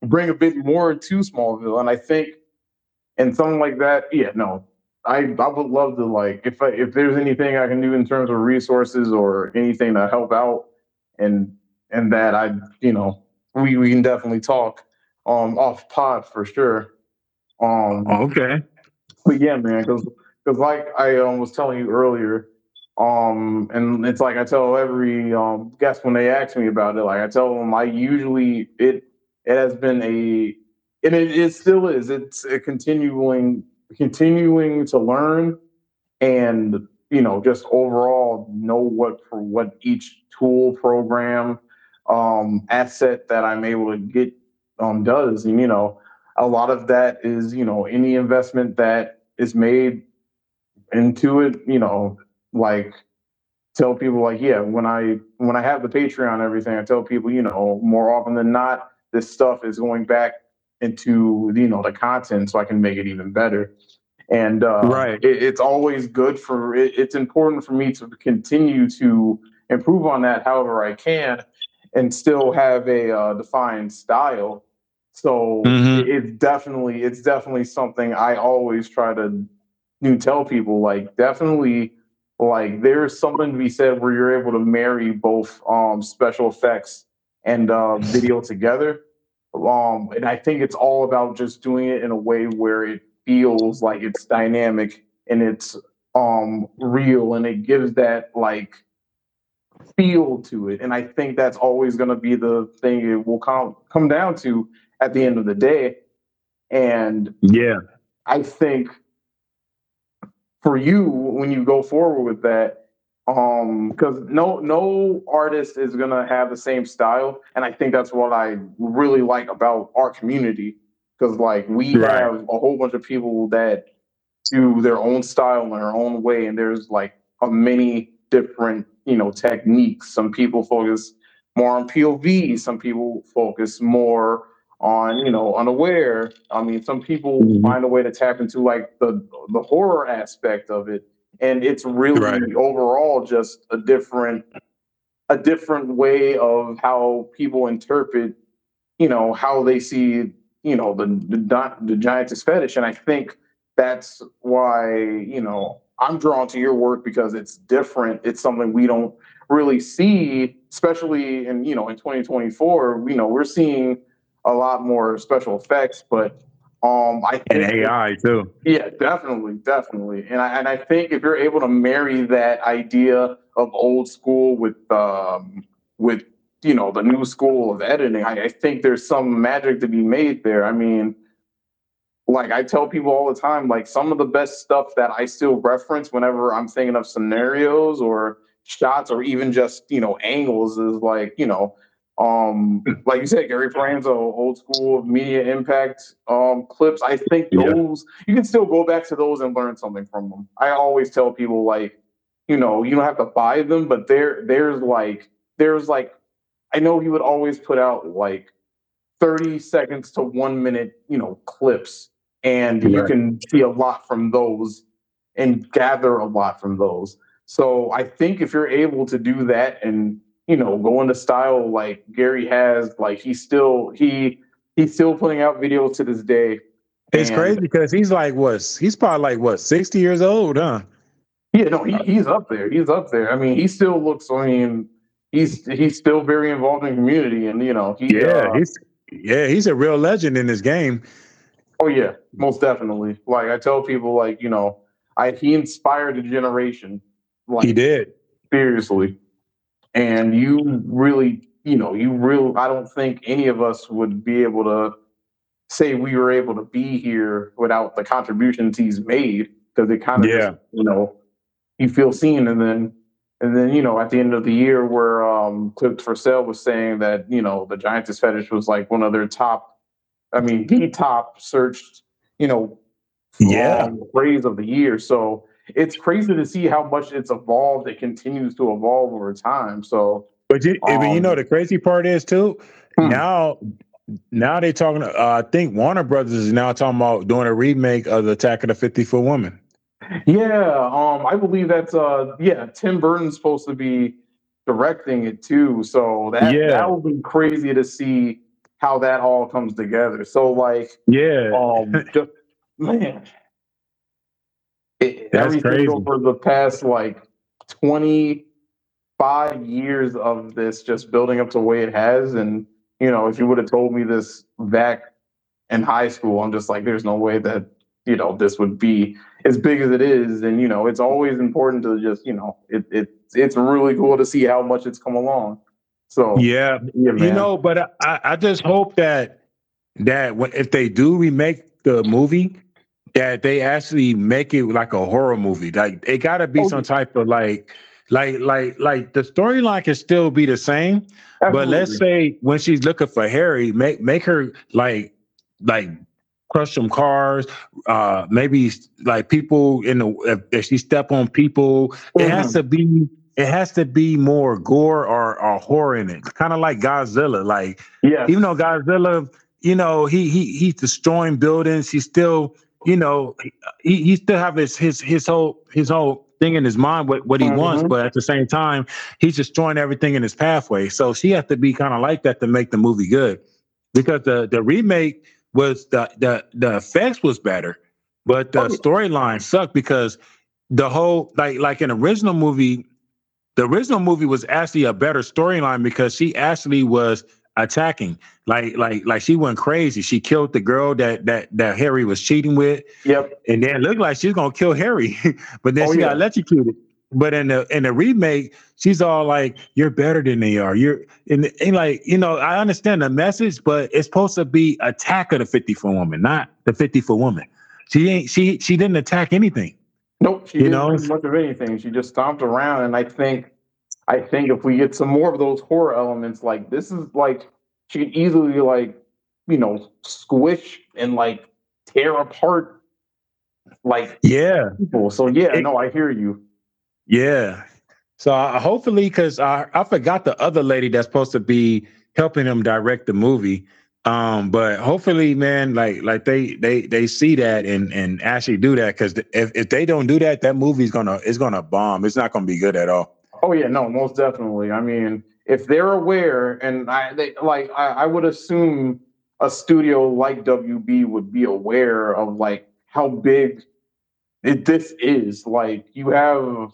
bring a bit more to Smallville. And I think, and something like that, yeah, no, I I would love to like if I, if there's anything I can do in terms of resources or anything to help out and. And that I, you know, we, we can definitely talk um, off pod for sure. Um, okay. But yeah, man, because because like I um, was telling you earlier, um, and it's like I tell every um, guest when they ask me about it, like I tell them I usually it it has been a and it, it still is it's a continuing continuing to learn and you know just overall know what for what each tool program. Um, asset that I'm able to get um, does. And, you know, a lot of that is, you know, any investment that is made into it, you know, like tell people like, yeah, when I, when I have the Patreon and everything, I tell people, you know, more often than not, this stuff is going back into, you know, the content so I can make it even better. And uh, right. it, it's always good for, it, it's important for me to continue to improve on that however I can. And still have a uh, defined style, so mm-hmm. it's definitely it's definitely something I always try to do tell people like definitely like there's something to be said where you're able to marry both um, special effects and uh, video together, um, and I think it's all about just doing it in a way where it feels like it's dynamic and it's um, real and it gives that like. Feel to it, and I think that's always going to be the thing it will come come down to at the end of the day. And yeah, I think for you when you go forward with that, um, because no no artist is going to have the same style, and I think that's what I really like about our community because like we right. have a whole bunch of people that do their own style in their own way, and there's like a many different. You know, techniques. Some people focus more on P O V. Some people focus more on, you know, unaware. I mean, some people mm-hmm. find a way to tap into like the the horror aspect of it, and it's really right. overall just a different a different way of how people interpret, you know, how they see, you know, the the, the giants as fetish. And I think that's why, you know. I'm drawn to your work because it's different. It's something we don't really see, especially in, you know, in twenty twenty-four, you know, we're seeing a lot more special effects, but um, I think- And A I too. Yeah, definitely, definitely. And I, and I think if you're able to marry that idea of old school with, um, with you know, the new school of editing, I, I think there's some magic to be made there. I mean, like I tell people all the time, like some of the best stuff that I still reference whenever I'm thinking of scenarios or shots or even just, you know, angles is like, you know, Um, like you said, Gary Franzo, old school media impact um, clips. I think those, yeah. you can still go back to those and learn something from them. I always tell people, like, you know, you don't have to buy them, but there, there's like, there's like, I know he would always put out like thirty seconds to one minute, you know, clips, and yeah. you can see a lot from those and gather a lot from those. So I think if you're able to do that and, you know, go into style like Gary has, like he's still he he's still putting out videos to this day. It's and crazy because he's like what he's probably like what sixty years old, huh? Yeah, no, he, he's up there. He's up there. I mean, he still looks. I mean, he's he's still very involved in the community, and you know, he, yeah, uh, he's yeah, he's a real legend in this game. Oh yeah, most definitely. Like I tell people, like you know, I he inspired a generation. Like he did seriously. And you really, you know, you real. I don't think any of us would be able to say we were able to be here without the contributions he's made, because it kind of, yeah. just, you know, you feel seen. And then, and then, you know, at the end of the year where um, Clips for Sale was saying that, you know, the Giantess Fetish was like one of their top, I mean, the top searched, you know, yeah. um, phrase of the year. So it's crazy to see how much it's evolved. It continues to evolve over time. So, but you, um, you know, the crazy part is too. Hmm. Now, now they talking. Uh, I think Warner Brothers is now talking about doing a remake of the Attack of the fifty foot woman. Yeah, um, I believe that's uh, yeah. Tim Burton's supposed to be directing it too. So that yeah. that will be crazy to see how that all comes together. So like, yeah, um, just man. It, That's everything crazy. Over the past like twenty-five years of this just building up to the way it has. And, you know, if you would have told me this back in high school, I'm just like, there's no way that, you know, this would be as big as it is. And, you know, it's always important to just, you know, it, it it's really cool to see how much it's come along. So, yeah, yeah you know, but I, I just hope that that when, if they do remake the movie, that they actually make it like a horror movie. Like it gotta be oh, some type of like, like, like, like the storyline can still be the same. Absolutely. But let's say when she's looking for Harry, make make her like, like crush some cars. Uh, maybe like people in the if, if she step on people. Mm-hmm. It has to be. It has to be more gore or, or horror in it. Kind of like Godzilla. Like yeah. even though Godzilla, you know, he he he's destroying buildings. He's still You know, he, he still have his his his whole his whole thing in his mind what, what he mm-hmm. wants, but at the same time, he's destroying everything in his pathway. So she has to be kind of like that to make the movie good, because the, the remake was the, the the effects was better, but the storyline sucked because the whole like like an original movie, the original movie was actually a better storyline because she actually was attacking like like like she went crazy. She killed the girl that that that Harry was cheating with. Yep. And then it looked like she's gonna kill Harry, but then oh, she yeah. got electrocuted. But in the in the remake, she's all like, "You're better than they are." You're and, and like you know, I understand the message, but it's supposed to be attack of the fifty foot woman, not the fifty foot woman. She ain't she she didn't attack anything. Nope. She you didn't know? do much of anything. She just stomped around, and I think. I think if we get some more of those horror elements, like this is like she could easily like, you know, squish and like tear apart like yeah. people. So yeah, it, no, I hear you. Yeah. So uh, hopefully, because I I forgot the other lady that's supposed to be helping him direct the movie. Um, but hopefully, man, like like they they they see that and and actually do that, because if if they don't do that, that movie's gonna it's gonna bomb. It's not gonna be good at all. Oh yeah, no, most definitely. I mean, if they're aware, and I they, like, I, I would assume a studio like W B would be aware of like how big it, this is. Like, you have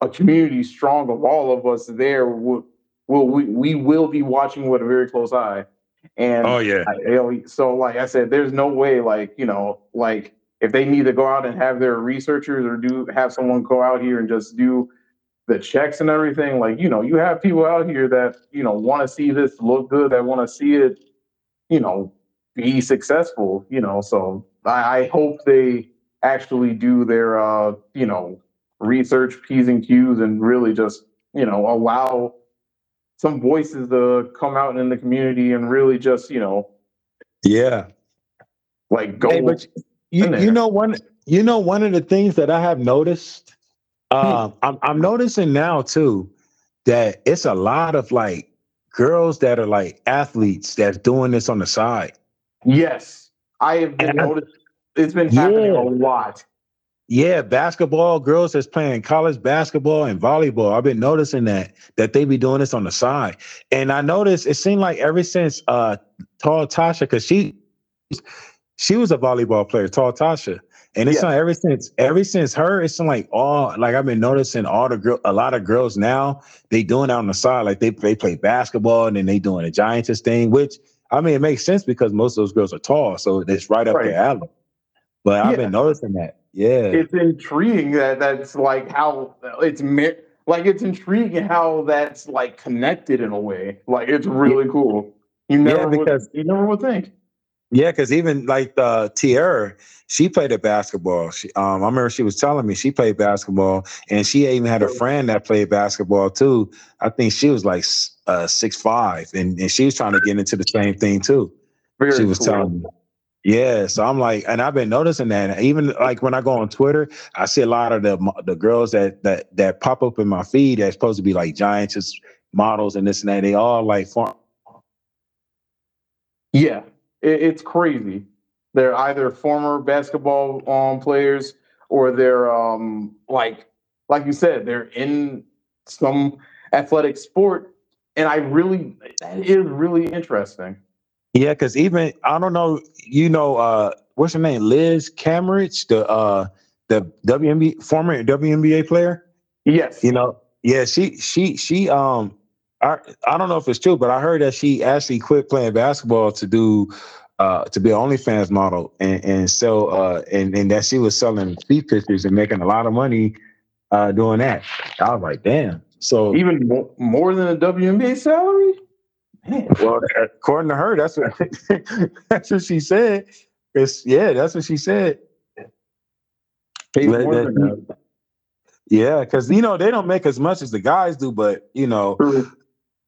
a community strong of all of us there. Will we, we will be watching with a very close eye. And oh yeah, I, so like I said, there's no way like you know like if they need to go out and have their researchers or do have someone go out here and just do the checks and everything, like, you know, you have people out here that, you know, want to see this look good, that want to see it, you know, be successful, you know, so I, I hope they actually do their, uh, you know, research P's and Q's and really just, you know, allow some voices to come out in the community and really just, you know, yeah, like go. Hey, but you, you know one you know one of the things that I have noticed, uh, I'm I'm noticing now too, that it's a lot of like girls that are like athletes that's doing this on the side. Yes, I have been noticed. It's been happening yeah. a lot. Yeah, basketball girls that's playing college basketball and volleyball. I've been noticing that that they be doing this on the side, and I noticed it seemed like ever since uh, Tall Tasha, because she she was a volleyball player, Tall Tasha, and it's yeah. like ever since ever since her, it's like all like I've been noticing all the girl, a lot of girls now they doing it on the side, like they they play basketball and then they doing a giantess thing, which I mean it makes sense because most of those girls are tall, so it's right up right. their alley. But I've yeah. been noticing that. Yeah, it's intriguing that that's like how it's like it's intriguing how that's like connected in a way. Like it's really cool. You never yeah, because, would, you never would think. Yeah, because even like uh, Tierra, she played at basketball. She, um, I remember she was telling me she played basketball, and she even had a friend that played basketball too. I think she was like uh, six five, and and she was trying to get into the same thing too. Very she was cool. telling me. Yeah, so I'm like, and I've been noticing that. Even like when I go on Twitter, I see a lot of the the girls that that that pop up in my feed that's supposed to be like giantess models and this and that. They all like form. Yeah, it, it's crazy. They're either former basketball um, players or they're um like like you said, they're in some athletic sport, and I really that is really interesting. Yeah, because even I don't know, you know, uh, what's her name, Liz Camerich, the uh, the W N B A former W N B A player. Yes, you know, yeah, she she she um, I I don't know if it's true, but I heard that she actually quit playing basketball to do uh to be an OnlyFans model and and sell uh and and that she was selling feet pictures and making a lot of money uh doing that. I was like, damn. So even more, more than a W N B A salary. Well, according to her, that's what that's what she said. It's, yeah, that's what she said. That, yeah, because you know they don't make as much as the guys do, but you know,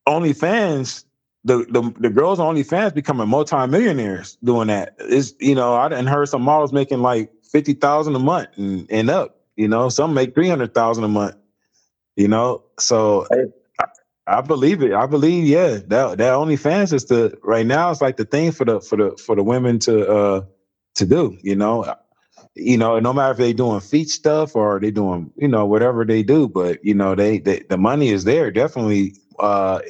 OnlyFans, the the the girls on OnlyFans becoming multi-millionaires doing that. Is you know I done heard some models making like fifty thousand a month and, and up. You know, some make three hundred thousand a month. You know, so. I, I believe it. I believe, yeah. That that OnlyFans is the right now. It's like the thing for the for the for the women to uh to do. You know, you know, no matter if they doing feet stuff or they doing you know whatever they do, but you know they, they the money is there definitely uh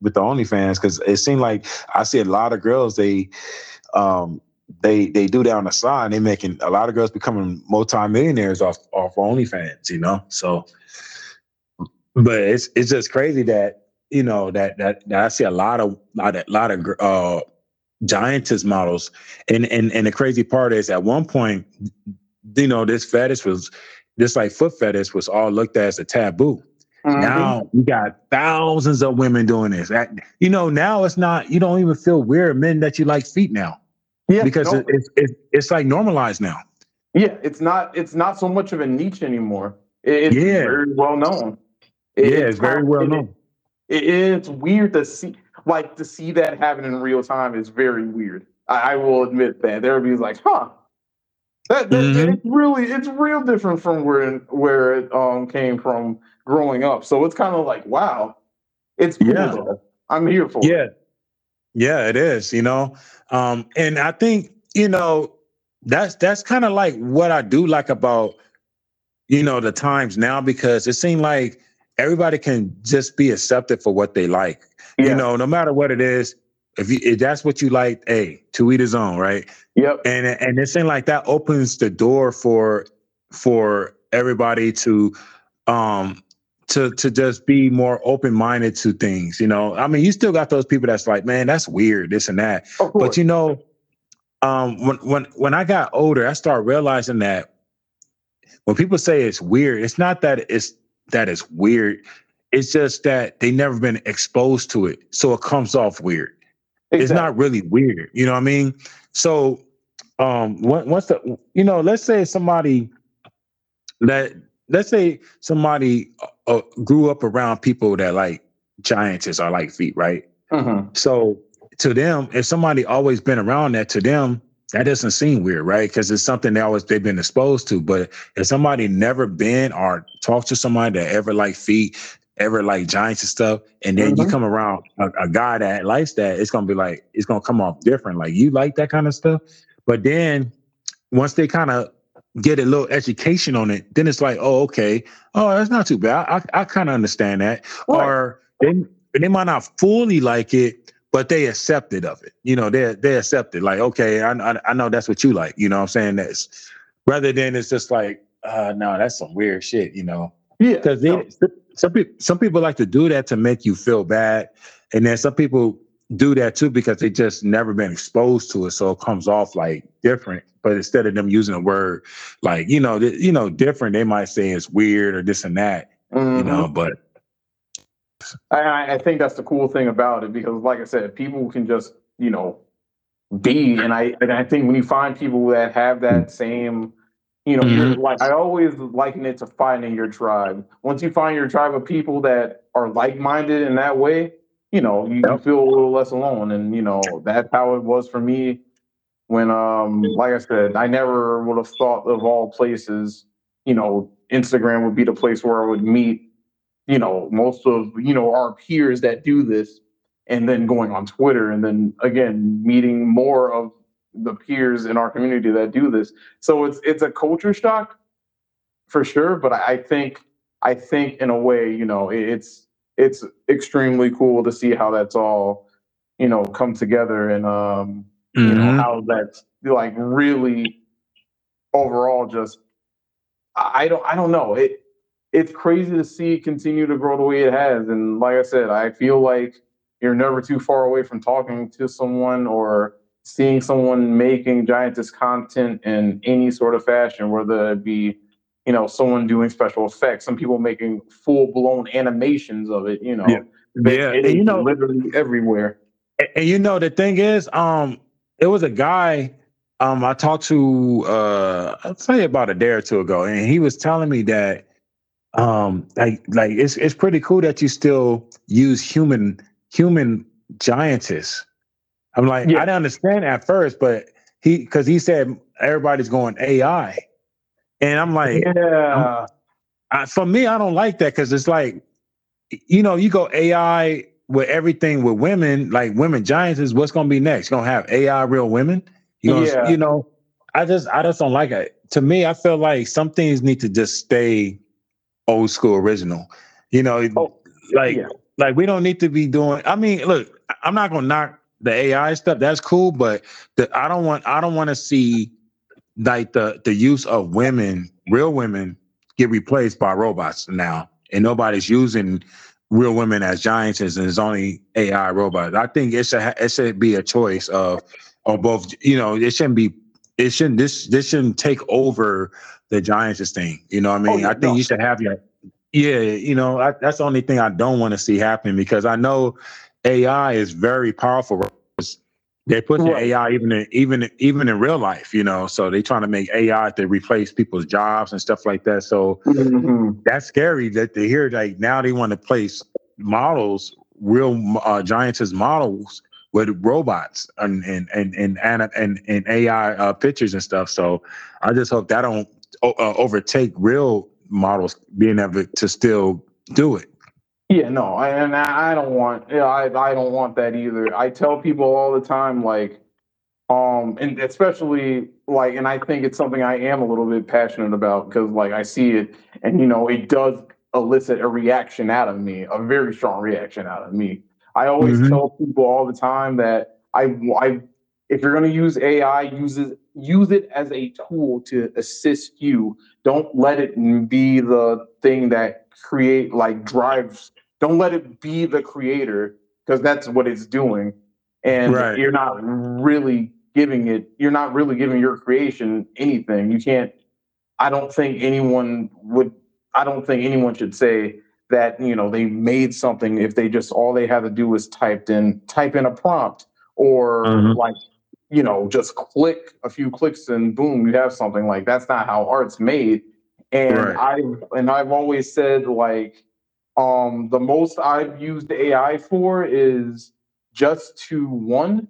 with the OnlyFans because it seemed like I see a lot of girls they um they they do down the side. They making a lot of girls becoming multi-millionaires off off OnlyFans. You know, so. But it's it's just crazy that you know that that, that I see a lot of lot of, lot of uh, giantess models, and and and the crazy part is at one point, you know, this fetish was this like foot fetish was all looked at as a taboo. Mm-hmm. Now we got thousands of women doing this. That, you know, now it's not you don't even feel weird, men, that you like feet now, yeah, because no. it, it's it's it's like normalized now. Yeah, it's not it's not so much of a niche anymore. It's yeah. very well known. It, yeah, it's very well known. It, it, it's weird to see, like, to see that happen in real time is very weird. I, I will admit that. Everybody's like, huh. That, that mm-hmm. It's really, it's real different from where, where it um, came from growing up. So it's kind of like, wow, it's cool. Yeah. I'm here for yeah. it. Yeah, it is, you know. Um, and I think, you know, that's, that's kind of like what I do like about, you know, the times now, because it seemed like everybody can just be accepted for what they like, yeah. you know. No matter what it is, if, you, if that's what you like, hey, to each his own, right? Yep. And and it seems like that opens the door for for everybody to um to to just be more open minded to things, you know. I mean, you still got those people that's like, man, that's weird, this and that. Of course. But you know, um, when when when I got older, I started realizing that when people say it's weird, it's not that it's that is weird. It's just that they never been exposed to it. So it comes off weird. Exactly. It's not really weird. You know what I mean? So um, once the, you know, let's say somebody that, let's say somebody uh, grew up around people that like giantess are like feet, right? Mm-hmm. So to them, if somebody always been around that, to them, that doesn't seem weird, right? Because it's something they always they've been exposed to. But if somebody never been or talked to somebody that ever like feet, ever like giants and stuff, and then mm-hmm. you come around a, a guy that likes that, it's gonna be like it's gonna come off different. Like, you like that kind of stuff, but then once they kind of get a little education on it, then it's like, oh, okay, oh, that's not too bad. I I, I kind of understand that, right. Or they they might not fully like it, but they accepted of it. You know, they they accepted. Like, okay, I, I I know that's what you like. You know what I'm saying? That's rather than it's just like, uh, no, that's some weird shit. You know? Yeah. Because some people some people like to do that to make you feel bad, and then some people do that too because they just never been exposed to it, so it comes off like different. But instead of them using a word like, you know, th- you know, different, they might say it's weird or this and that, mm-hmm. you know. But I, I think that's the cool thing about it, because, like I said, people can just, you know, be, and I and I think when you find people that have that same, you know, mm-hmm. like, I always liken it to finding your tribe. Once you find your tribe of people that are like minded in that way, you know, you yep. feel a little less alone. And, you know, that's how it was for me when, um, like I said, I never would have thought of all places, you know, Instagram would be the place where I would meet, you know, most of, you know, our peers that do this, and then going on Twitter, and then again, meeting more of the peers in our community that do this. So it's, it's a culture shock for sure. But I think, I think in a way, you know, it's, it's extremely cool to see how that's all, you know, come together, and um, mm-hmm. you know, how that's like really overall just, I don't, I don't know. It, it's crazy to see it continue to grow the way it has. And like I said, I feel like you're never too far away from talking to someone or seeing someone making giantess content in any sort of fashion, whether it be, you know, someone doing special effects, some people making full blown animations of it, you know, yeah, they, yeah. It, and, you know, literally everywhere. And, and you know, the thing is, um, it was a guy, um, I talked to, uh, I'd say about a day or two ago, and he was telling me that, um, like, like it's, it's pretty cool that you still use human, human giantess. I'm like, yeah. I didn't understand at first, but he, cause he said, everybody's going A I. And I'm like, yeah. I'm, I, for me, I don't like that, because it's like, you know, you go A I with everything with women, like women giants, is what's going to be next? You're going to have A I real women? You know, yeah. you know, I just I just don't like it. To me, I feel like some things need to just stay old school original. You know, oh, like, yeah. like we don't need to be doing, I mean, look, I'm not going to knock the A I stuff. That's cool. But the, I don't want I don't want to see like the, the use of women, real women, get replaced by robots now, and nobody's using real women as giantesses, and it's only A I robots. I think it should ha- it should be a choice of, or both. You know, it shouldn't be, it shouldn't this this shouldn't take over the giantess thing. You know what I mean? Oh, yeah, I think no. you should have your, yeah. You know, I, that's the only thing I don't want to see happen, because I know A I is very powerful. They put the A I even in, even even in real life, you know. So they're trying to make A I to replace people's jobs and stuff like that. So mm-hmm. that's scary that they hear, like, now they want to place models, real uh, giantess models with robots and and and and and, and, and A I uh, pictures and stuff. So I just hope that don't uh, overtake real models being able to still do it. Yeah, no, I, and I don't want, you know, I, I don't want that either. I tell people all the time, like, um, and especially like, and I think it's something I am a little bit passionate about, because like I see it, and you know, it does elicit a reaction out of me, a very strong reaction out of me. I always mm-hmm. tell people all the time that I, I, if you're going to use A I, use it, use it as a tool to assist you. Don't let it be the thing that create like drives. Don't let it be the creator, because that's what it's doing. And right. you're not really giving it, you're not really giving your creation anything. You can't, I don't think anyone would, I don't think anyone should say that, you know, they made something if they just, all they had to do was typed in, type in a prompt, or mm-hmm. like, you know, just click a few clicks and boom, you have something. Like, that's not how art's made. And right. I, and I've always said, like, Um, the most I've used A I for is just to one,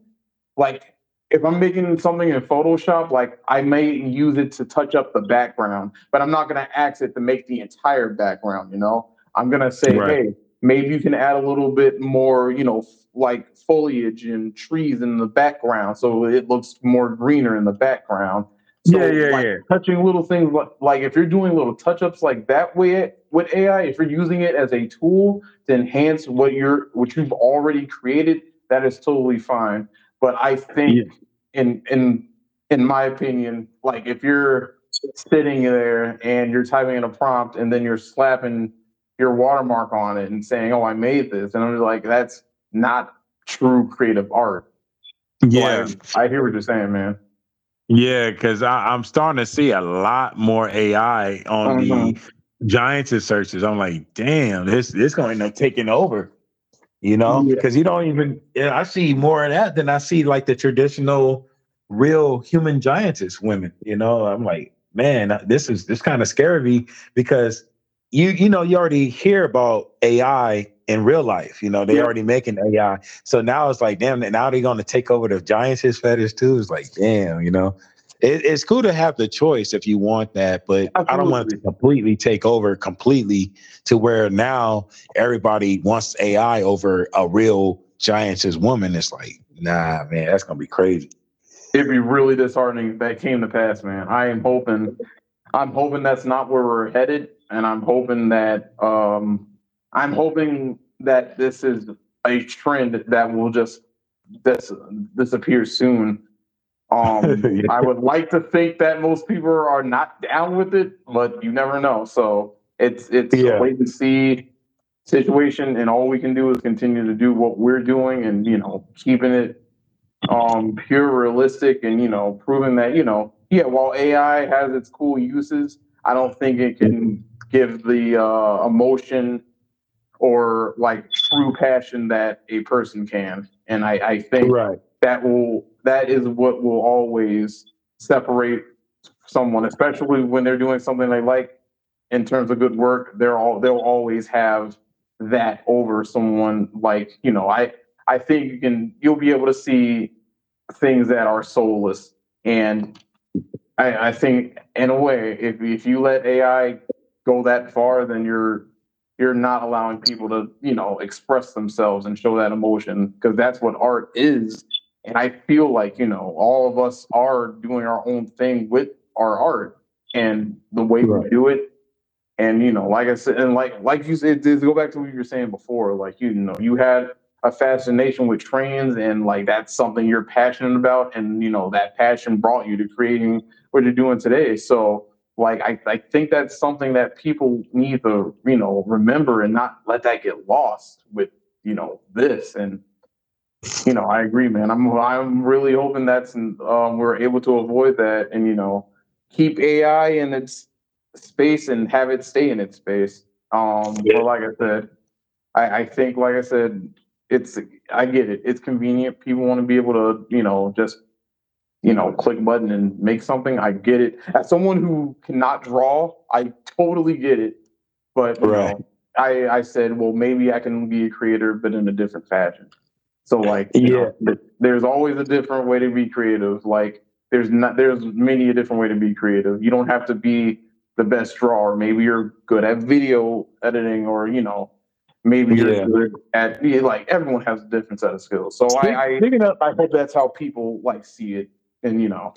like if I'm making something in Photoshop, like I may use it to touch up the background, but I'm not going to ask it to make the entire background. You know, I'm going to say, right. Hey, maybe you can add a little bit more, you know, like foliage and trees in the background, so it looks more greener in the background. So yeah, yeah, like yeah. Touching little things like, like if you're doing little touch-ups like that way with A I, if you're using it as a tool to enhance what you're what you've already created, that is totally fine. But I think, yeah. in in in my opinion, like if you're sitting there and you're typing in a prompt and then you're slapping your watermark on it and saying, "Oh, I made this," and I'm like, that's not true creative art. Yeah, so I, I hear what you're saying, man. Yeah, because I'm starting to see a lot more A I on mm-hmm. the giantess searches. I'm like, damn, this this going to end up taking over, you know? Because yeah. you don't even. I see more of that than I see like the traditional, real human giantess women. You know, I'm like, man, this is this kind of scary because you you know you already hear about A I in real life. You know, they yeah. already making A I. So now it's like, damn, now they're going to take over the giantess fetish too. It's like, damn, you know, it, it's cool to have the choice if you want that, but absolutely. I don't want it to completely take over completely to where now everybody wants A I over a real giantess woman. It's like, nah, man, that's going to be crazy. It'd be really disheartening if that came to pass, man. I am hoping, I'm hoping that's not where we're headed. And I'm hoping that, um, I'm hoping that this is a trend that will just dis- disappear soon. Um, yeah. I would like to think that most people are not down with it, but you never know. So it's it's yeah. a wait and see situation, and all we can do is continue to do what we're doing, and you know, keeping it um, pure, realistic, and you know, proving that you know, yeah, while A I has its cool uses, I don't think it can give the uh, emotion or like true passion that a person can. And I, I think right. that will, that is what will always separate someone, especially when they're doing something they like in terms of good work. They're all, they'll always have that over someone like, you know, I, I think you can, you'll be able to see things that are soulless. And I, I think in a way, if if you let A I go that far, then you're, you're not allowing people to, you know, express themselves and show that emotion, because that's what art is. And I feel like, you know, all of us are doing our own thing with our art and the way right. we do it. And, you know, like I said, and like, like you said, to go back to what you were saying before, like, you know, you had a fascination with trains and like, that's something you're passionate about. And, you know, that passion brought you to creating what you're doing today. So, Like, I, I think that's something that people need to, you know, remember and not let that get lost with, you know, this. And, you know, I agree, man. I'm I'm really hoping that's um, we're able to avoid that and, you know, keep A I in its space and have it stay in its space. Um, yeah. But like I said, I, I think, like I said, it's I get it. It's convenient. People want to be able to, you know, just you know, click button and make something. I get it. As someone who cannot draw, I totally get it. But right. you know, I, I said, well, maybe I can be a creator, but in a different fashion. So like, you yeah. know, there's always a different way to be creative. Like there's not, there's many a different way to be creative. You don't have to be the best drawer. Maybe you're good at video editing, or, you know, maybe you're yeah. good at, like, everyone has a different set of skills. So I, I, I hope that's how people like see it. And you know,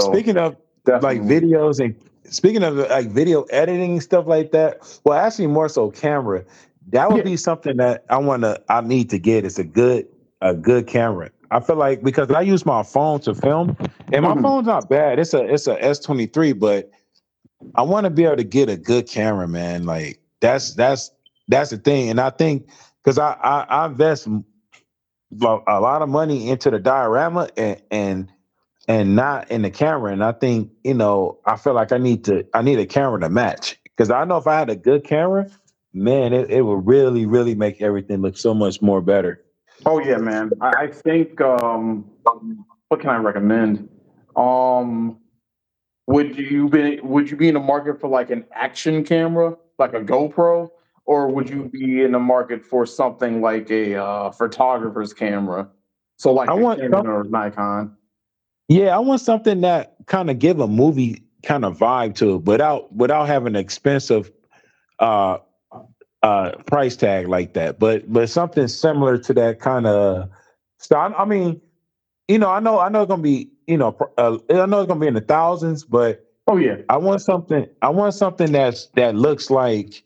so speaking of definitely. like videos and speaking of like video editing stuff like that, well, actually more so camera. That would yeah. be something that I want to, I need to get. It's a good, a good camera. I feel like because I use my phone to film, and my mm-hmm. phone's not bad. It's a, it's a S twenty-three, but I want to be able to get a good camera, man. Like that's that's that's the thing, and I think because I, I I invest a lot of money into the diorama and and. and not in the camera. And I think, you know, I feel like I need to, I need a camera to match. Because I know if I had a good camera, man, it, it would really, really make everything look so much more better. Oh yeah, man. I, I think, um, what can I recommend? Um, would you be, would you be in the market for like an action camera, like a GoPro? Or would you be in the market for something like a uh, photographer's camera? So like I want Canon or Nikon. Yeah, I want something that kind of give a movie kind of vibe to it without without having an expensive uh, uh, price tag like that. But but something similar to that kind of style. I mean, you know, I know I know it's gonna be you know uh, I know it's gonna be in the thousands, but oh yeah, I want something. I want something that's that looks like.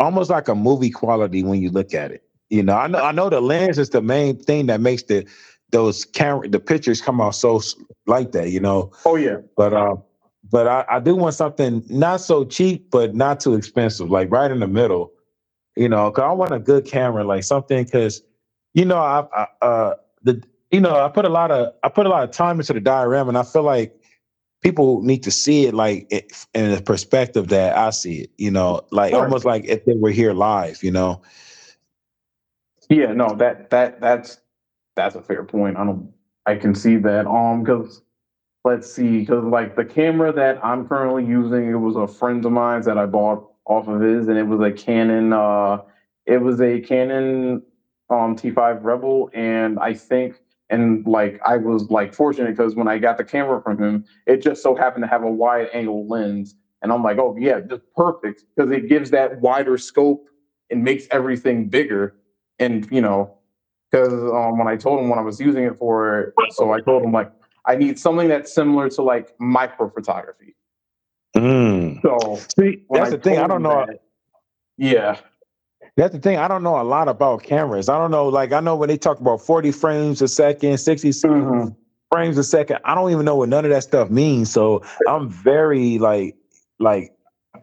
Almost like a movie quality when you look at it. You know, I know I know the lens is the main thing that makes the those camera the pictures come out so like that, you know. Oh yeah. But uh but I, I do want something not so cheap but not too expensive, like right in the middle. You know, cause I want a good camera, like something cause you know, I, I uh the you know, I put a lot of I put a lot of time into the diorama and I feel like people need to see it like in the perspective that I see it, you know, like right. Almost like if they were here live, you know? Yeah, no, that, that, that's, that's a fair point. I don't, I can see that. Um, cause let's see, cause like the camera that I'm currently using, it was a friend of mine's that I bought off of his and it was a Canon, uh, it was a Canon, um, T five Rebel. And I think, And like I was like fortunate because when I got the camera from him, it just so happened to have a wide angle lens. And I'm like, oh yeah, just perfect because it gives that wider scope and makes everything bigger. And you know, because um, when I told him what I was using it for, so I told him like I need something that's similar to like micro photography. Mm. So see, that's the thing. I don't know. That, yeah. That's the thing. I don't know a lot about cameras. I don't know. Like, I know when they talk about forty frames a second, sixty mm-hmm. frames a second, I don't even know what none of that stuff means. So I'm very, like, like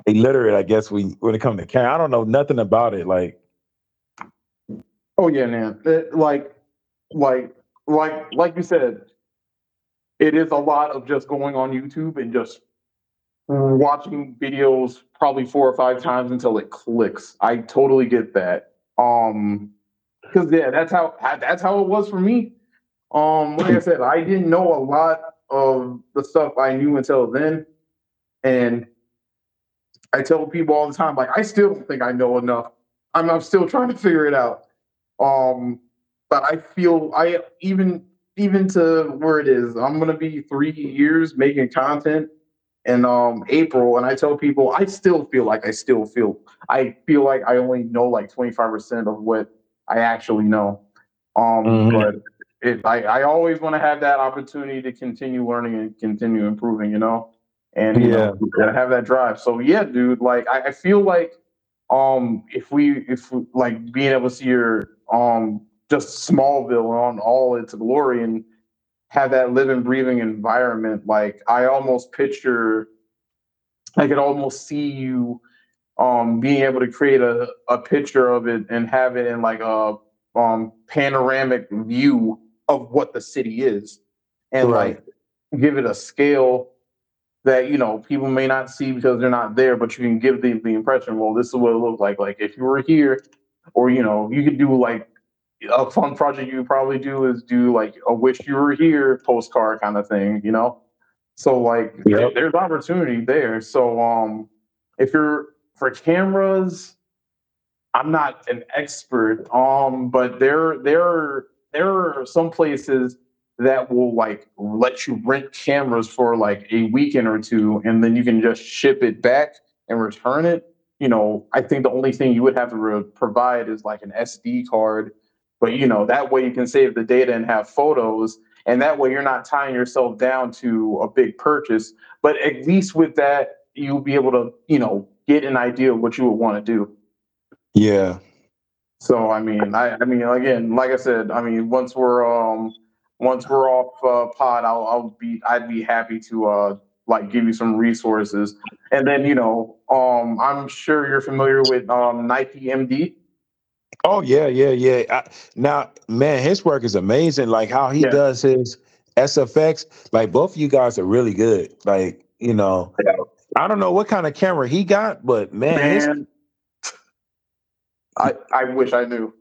illiterate, I guess, when, when it comes to camera. I don't know nothing about it. Like, oh, yeah, man. It, like, like, like, like you said, it is a lot of just going on YouTube and just watching videos probably four or five times until it clicks. I totally get that. Um, because yeah, that's how that's how it was for me. Um, like I said, I didn't know a lot of the stuff I knew until then, and I tell people all the time, like I still don't think I know enough. I'm I'm still trying to figure it out. Um, but I feel I even even to where it is, I'm gonna be three years making content. And um April, and I tell people I still feel like I still feel I feel like I only know like twenty-five percent of what I actually know. Um mm-hmm. But it, I, I always want to have that opportunity to continue learning and continue improving, you know? And yeah, you know, have that drive. So yeah, dude, like I, I feel like um if we if we, like being able to see your um just Smallville on all its glory and have that living, breathing environment. Like I almost picture, I could almost see you um, being able to create a, a picture of it and have it in like a um, panoramic view of what the city is and right. Like give it a scale that, you know, people may not see because they're not there, but you can give them the impression, well, this is what it looked like. Like if you were here or, you know, you could do like, a fun project you would probably do is do like a wish you were here postcard kind of thing, you know? So like yep. There's opportunity there. So um, if you're for cameras, I'm not an expert, um, but there, there, there are some places that will like let you rent cameras for like a weekend or two, and then you can just ship it back and return it. You know, I think the only thing you would have to re- provide is like an S D card. But, you know, that way you can save the data and have photos. And that way you're not tying yourself down to a big purchase. But at least with that, you'll be able to, you know, get an idea of what you would want to do. Yeah. So, I mean, I, I mean, again, like I said, I mean, once we're um, once we're off uh, pod, I'll, I'll be I'd be happy to, uh, like, give you some resources. And then, you know, um, I'm sure you're familiar with um, Nike M D. Oh, yeah, yeah, yeah. I, now, man, his work is amazing. Like how he yeah. does his S F X. Like both of you guys are really good. Like, you know, yeah. I don't know what kind of camera he got, but man. man his... I, I wish I knew.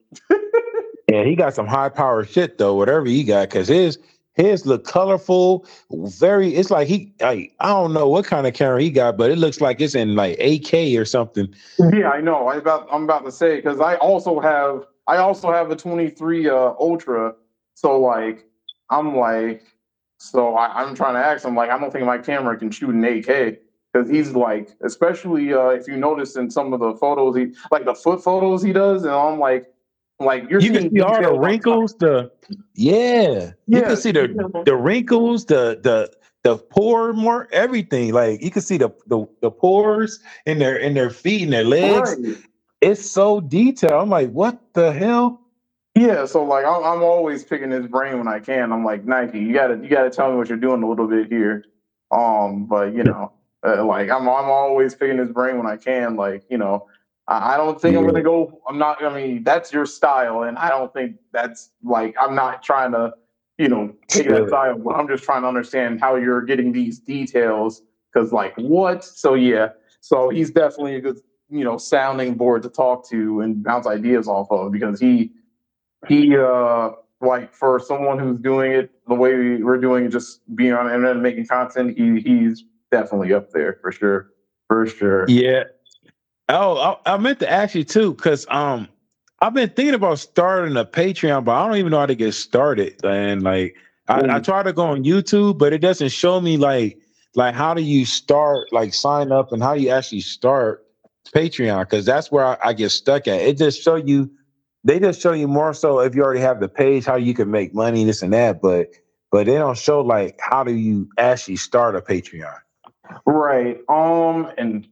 Yeah, he got some high power shit, though, whatever he got. Because his His look colorful, very. It's like he, I, I don't know what kind of camera he got, but it looks like it's in like eight K or something. Yeah, I know. I about I'm about to say because I also have I also have a twenty-three uh, Ultra. So like I'm like so I, I'm trying to ask him like I don't think my camera can shoot in eight K because he's like especially uh, if you notice in some of the photos he like the foot photos he does and I'm like. Like you're you can see all the wrinkles, the yeah, yeah, you can see the the wrinkles, the the the pore mark, everything. Like you can see the the, the pores in their in their feet and their legs. Right. It's so detailed. I'm like, what the hell? Yeah. So like, I'm, I'm always picking his brain when I can. I'm like, Nike, you gotta you gotta tell me what you're doing a little bit here. Um, but you know, uh, like I'm I'm always picking his brain when I can. Like you know. I don't think I'm going to go, I'm not, I mean, that's your style. And I don't think that's like, I'm not trying to, you know, take that style, but I'm just trying to understand how you're getting these details. Cause like what? So yeah. So he's definitely a good, you know, sounding board to talk to and bounce ideas off of because he, he, uh, like for someone who's doing it the way we're doing it, just being on the internet and making content, he he's definitely up there for sure. For sure. Yeah. Oh, I, I meant to ask you too, because um, I've been thinking about starting a Patreon, but I don't even know how to get started. And like, I, mm. I try to go on YouTube, but it doesn't show me like, like how do you start, like sign up, and how do you actually start Patreon? Because that's where I, I get stuck at. It just show you, they just show you more so if you already have the page how you can make money, this and that. But but they don't show like how do you actually start a Patreon? Right. Um and.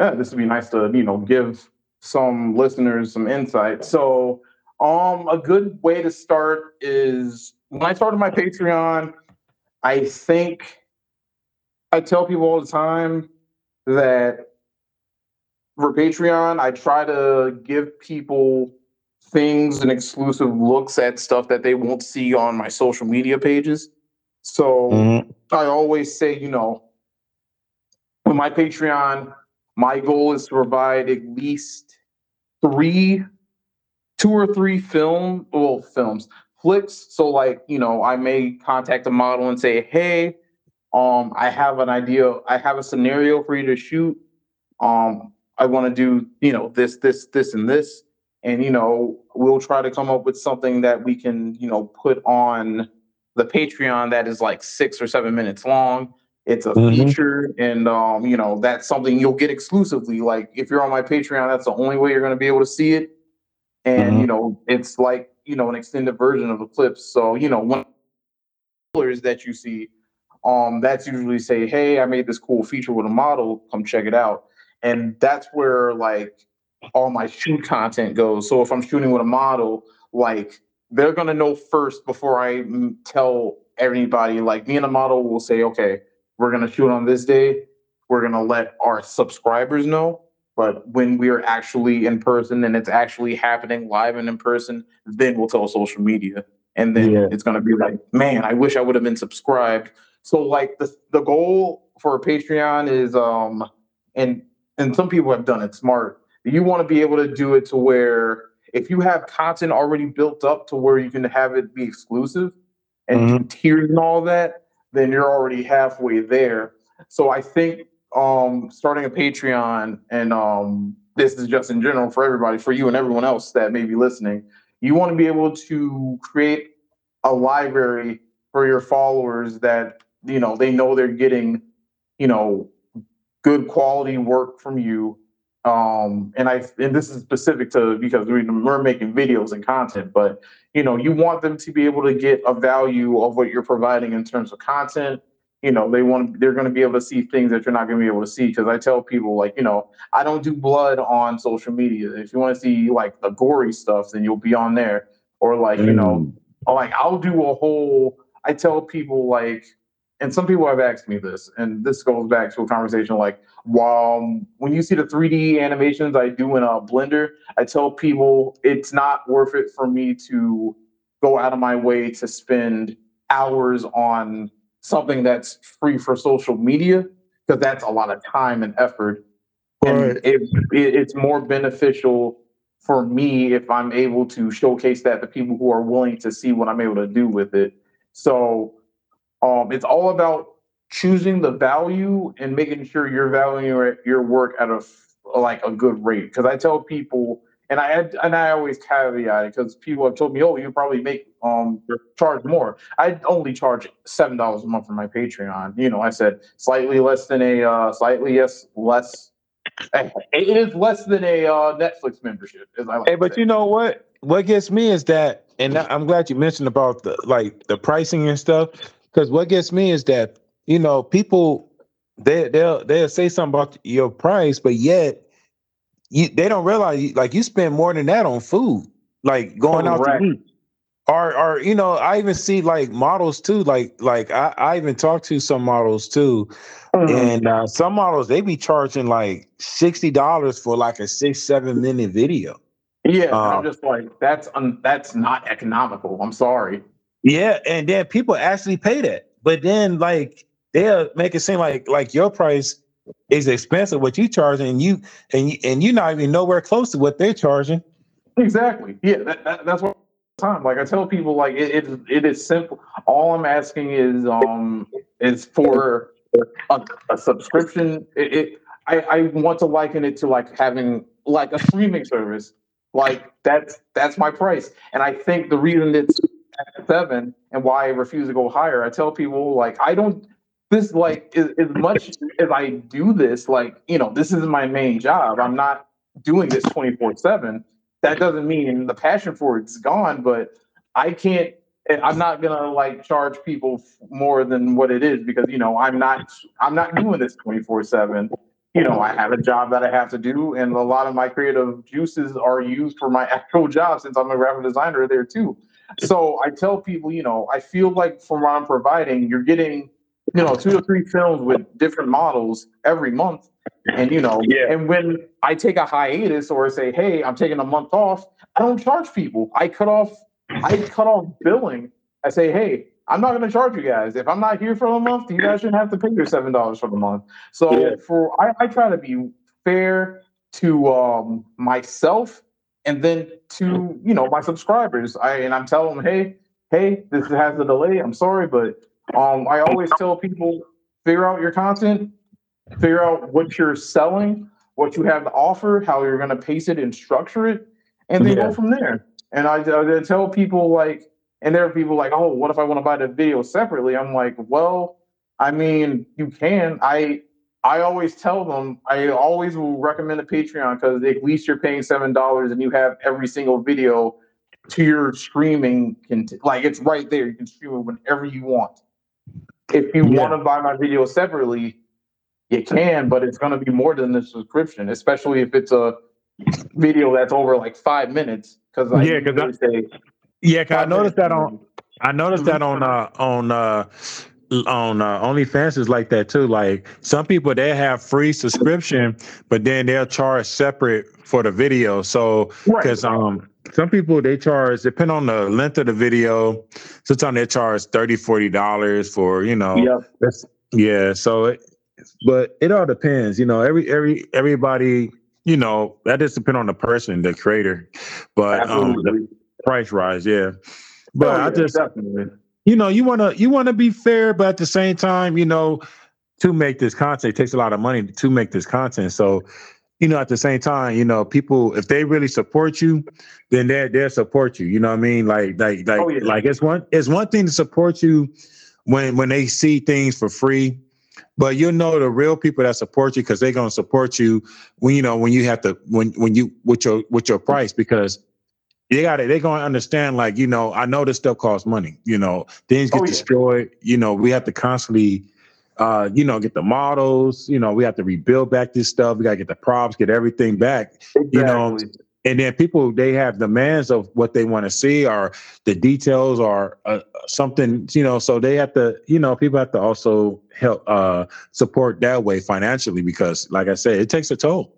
Yeah, this would be nice to, you know, give some listeners some insight. So um, a good way to start is when I started my Patreon, I think I tell people all the time that for Patreon, I try to give people things and exclusive looks at stuff that they won't see on my social media pages. So mm-hmm. I always say, you know, with my Patreon, my goal is to provide at least three, two or three film, well, films, flicks. So like, you know, I may contact a model and say, hey, um, I have an idea. I have a scenario for you to shoot. Um, I want to do, you know, this, this, this, and this. And, you know, we'll try to come up with something that we can, you know, put on the Patreon that is like six or seven minutes long. It's a mm-hmm. feature, and um, you know that's something you'll get exclusively. Like if you're on my Patreon, that's the only way you're going to be able to see it. And mm-hmm. you know, it's like you know an extended version of the clips. So you know, one of the trailers that you see, um, that's usually say, "Hey, I made this cool feature with a model. Come check it out." And that's where like all my shoot content goes. So if I'm shooting with a model, like they're going to know first before I tell everybody. Like me and a model will say, "Okay, we're going to shoot on this day. We're going to let our subscribers know." But when we are actually in person and it's actually happening live and in person, then we'll tell social media. And then yeah. it's going to be like, man, I wish I would have been subscribed. So like the, the goal for Patreon is, um, and and some people have done it smart. You want to be able to do it to where if you have content already built up to where you can have it be exclusive and mm-hmm. tiers and all that, then you're already halfway there. So I think um, starting a Patreon, and um, this is just in general for everybody, for you and everyone else that may be listening, you want to be able to create a library for your followers that, you know, they know they're getting, you know, good quality work from you. Um, and I, and this is specific to, because we're making videos and content, but you know, you want them to be able to get a value of what you're providing in terms of content. You know, they want, they're going to be able to see things that you're not going to be able to see. Cause I tell people like, you know, I don't do blood on social media. If you want to see like the gory stuff, then you'll be on there. Or like, you know, like I'll do a whole, I tell people like, and some people have asked me this, and this goes back to a conversation like, while when you see the three D animations I do in a Blender, I tell people it's not worth it for me to go out of my way to spend hours on something that's free for social media, because that's a lot of time and effort. Right. And it, it, it's more beneficial for me if I'm able to showcase that to people who are willing to see what I'm able to do with it. So um, it's all about choosing the value and making sure you're valuing your work at a like a good rate. Because I tell people, and I had, and I always caveat it because people have told me, "Oh, you probably make um charge more." I only charge seven dollars a month for my Patreon. You know, I said slightly less than a uh, slightly yes less. It is less than a uh, Netflix membership. As I like hey, but say. You know what? What gets me is that, and I'm glad you mentioned about the like the pricing and stuff. Because what gets me is that you know people they they'll they'll say something about your price, but yet. You, they don't realize like you spend more than that on food, like going oh, out right. to eat, or or you know I even see like models too, like like I, I even talked to some models too, mm-hmm. and uh, some models they be charging like sixty dollars for like a six seven minute video. Yeah, um, I'm just like that's um, that's not economical. I'm sorry. Yeah, and then people actually pay that, but then like they'll make it seem like like your price. It's expensive what you charge, and you and you, and you're not even nowhere close to what they're charging. Exactly. Yeah, that, that, that's what time. Like I tell people, like it, it it is simple. All I'm asking is um is for a, a subscription. It, it I I want to liken it to like having like a streaming service. Like that's that's my price, and I think the reason it's at seven and why I refuse to go higher. I tell people like I don't. This, like, as, as much as I do this, like, you know, this is my main job. I'm not doing this twenty-four seven. That doesn't mean the passion for it's gone, but I can't, I'm not going to, like, charge people more than what it is because, you know, I'm not, I'm not doing this twenty-four seven. You know, I have a job that I have to do, and a lot of my creative juices are used for my actual job since I'm a graphic designer there, too. So I tell people, you know, I feel like from what I'm providing, you're getting... you know, two or three films with different models every month. And, you know, yeah. and when I take a hiatus or say, hey, I'm taking a month off, I don't charge people. I cut off, I cut off billing. I say, hey, I'm not going to charge you guys. If I'm not here for a month, you guys shouldn't have to pay your seven dollars for the month. So yeah. for, I, I try to be fair to um, myself and then to, you know, my subscribers. I, and I'm telling them, hey, hey, this has a delay. I'm sorry, but Um, I always tell people, figure out your content, figure out what you're selling, what you have to offer, how you're going to pace it and structure it, and then yeah. go from there. And I, I tell people, like, and there are people like, oh, what if I want to buy the video separately? I'm like, well, I mean, you can. I I always tell them, I always will recommend a Patreon because at least you're paying seven dollars and you have every single video to your streaming. Cont- like, it's right there. You can stream it whenever you want. If you yeah. want to buy my video separately, you can, but it's going to be more than the subscription, especially if it's a video that's over like five minutes. Cause I yeah, cause I, say yeah, cause I noticed that on I noticed that on uh, on uh, on uh, OnlyFans is like that too. Like some people they have free subscription, but then they'll charge separate for the video. So because right. um. Some people, they charge, depending on the length of the video, sometimes they charge thirty dollars, forty dollars for, you know. Yep. That's, yeah, so, it, but it all depends. You know, every every everybody, you know, that just depends on the person, the creator. But um, the price rise, yeah. But oh, yeah, I just, definitely. you know, you want to you want to be fair, but at the same time, you know, to make this content, it takes a lot of money to make this content, so... You know, at the same time, you know, people if they really support you, then they they'll support you. You know what I mean? Like like like oh, yeah. like it's one it's one thing to support you when when they see things for free, but you know the real people that support you because they're gonna support you when you know when you have to when when you with your with your price because they got it. They're gonna understand like you know I know this stuff costs money. You know things get oh, yeah. destroyed. You know we have to constantly. Uh, you know, get the models, you know, we have to rebuild back this stuff. We got to get the props, get everything back, exactly. you know, and then people, they have demands of what they want to see or the details or uh, something, you know, so they have to, you know, people have to also help uh, support that way financially, because like I said, it takes a toll,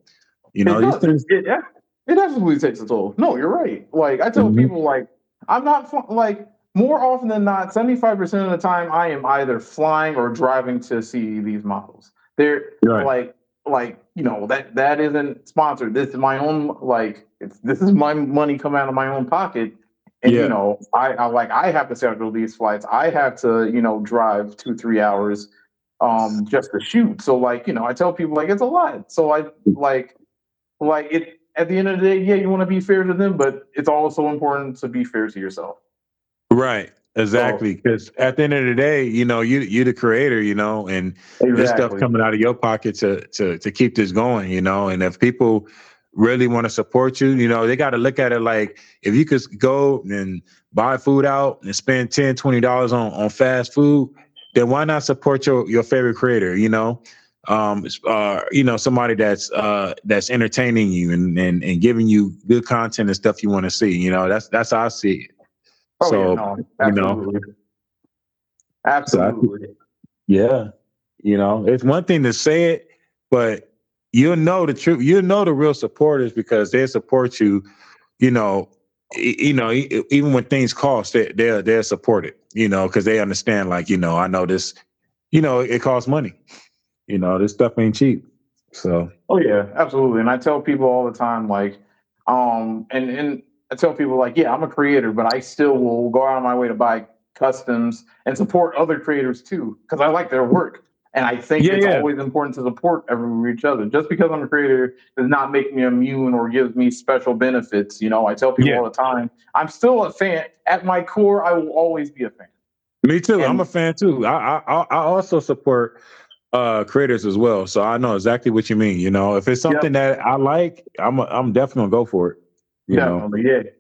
you know, it, these it, yeah, it absolutely takes a toll. No, you're right. Like I tell mm-hmm. people like, I'm not like, more often than not, seventy-five percent of the time, I am either flying or driving to see these models. They're right. like, like you know, that that isn't sponsored. This is my own, like, it's, this is my money coming out of my own pocket. And, yeah. you know, I, I like I have to schedule these flights. I have to, you know, drive two, three hours um, just to shoot. So, like, you know, I tell people, like, it's a lot. So I like like it at the end of the day. Yeah, you want to be fair to them, but it's also important to be fair to yourself. Right. Exactly. Because so, at the end of the day, you know, you, you're the creator, you know, and exactly. there's stuff coming out of your pocket to, to, to keep this going, you know, and if people really want to support you, you know, they got to look at it like if you could go and buy food out and spend ten dollars, twenty dollars on, on fast food, then why not support your, your favorite creator, you know, um, uh, you know, somebody that's uh, that's entertaining you and, and, and giving you good content and stuff you want to see. You know, that's that's how I see it. Oh, so, yeah, no, absolutely. you know, absolutely. Yeah. You know, it's one thing to say it, but you'll know the truth. You'll know the real supporters because they support you, you know, e- you know, e- even when things cost, they, they're, they're supported, you know, because they understand, like, you know, I know this, you know, it costs money, you know, this stuff ain't cheap. So. Oh, yeah, absolutely. And I tell people all the time, like, um, and, and, I tell people like, yeah, I'm a creator, but I still will go out of my way to buy customs and support other creators too, because I like their work. And I think yeah, it's yeah. always important to support every, each other. Just because I'm a creator does not make me immune or gives me special benefits. You know, I tell people yeah. all the time, I'm still a fan. At my core, I will always be a fan. Me too. And I'm a fan too. I I, I also support uh, creators as well. So I know exactly what you mean. You know, if it's something yep. that I like, I'm a, I'm definitely going to go for it. You Definitely, know. yeah.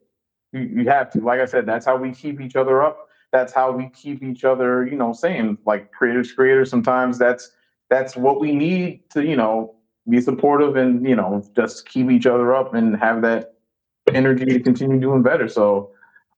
You, you have to. Like I said, that's how we keep each other up. That's how we keep each other, you know, same. Like creators, creators, sometimes that's that's what we need to, you know, be supportive and, you know, just keep each other up and have that energy to continue doing better. So,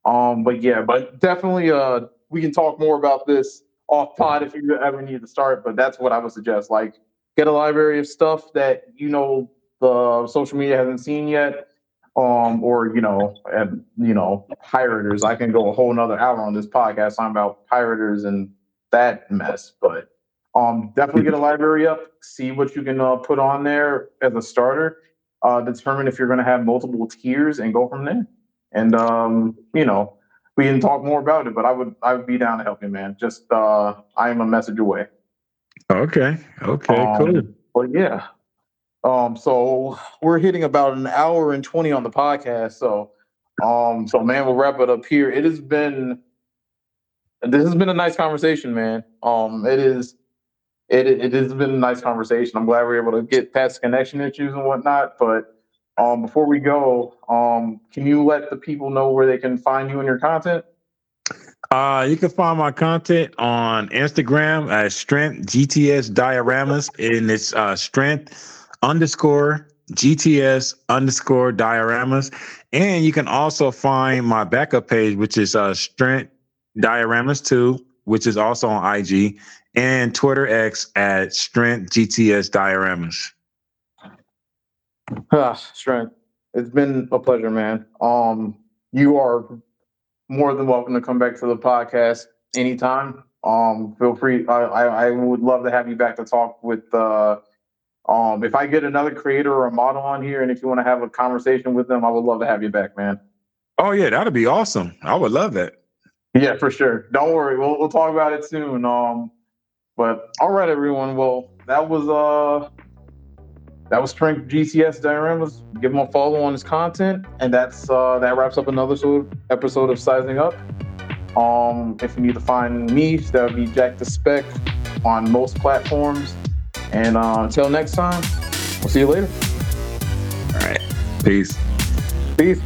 um, but yeah, but definitely uh, we can talk more about this off pod if you ever need to start, but that's what I would suggest. Like get a library of stuff that, you know, the social media hasn't seen yet. Um, or, you know, and, you know, pirators. I can go a whole nother hour on this podcast talking about pirators and that mess. But um, definitely get a library up. See what you can uh, put on there as a starter. Uh, determine if you're going to have multiple tiers and go from there. And, um, you know, we can talk more about it, but I would I would be down to help you, man. Just uh, I am a message away. Okay. Okay, um, cool. But, yeah. Um, so we're hitting about an hour and twenty on the podcast. So, um, so man, we'll wrap it up here. It has been, this has been a nice conversation, man. Um, it is, it, it has been a nice conversation. I'm glad we were able to get past connection issues and whatnot. But, um, before we go, um, can you let the people know where they can find you and your content? Uh, you can find my content on Instagram at Strength G T S Dioramas, and it's, uh, Strength underscore G T S underscore Dioramas. And you can also find my backup page, which is uh, Strength Dioramas two, which is also on I G, and Twitter X at Strength G T S Dioramas. Ah, Strength, it's been a pleasure, man. Um, you are more than welcome to come back to the podcast anytime. Um, feel free. I, I, I would love to have you back to talk with... Uh, Um, if I get another creator or a model on here, and if you want to have a conversation with them, I would love to have you back, man. Oh yeah, that'd be awesome. I would love that. Yeah, for sure. Don't worry, we'll we'll talk about it soon. Um, but all right, everyone. Well, that was uh, that was Strength G T S Dioramas. Give him a follow on his content, and that's uh, that wraps up another episode of Sizing Up. Um, if you need to find me, that would be Jack the Spec on most platforms. And uh, until next time, we'll see you later. All right. Peace. Peace.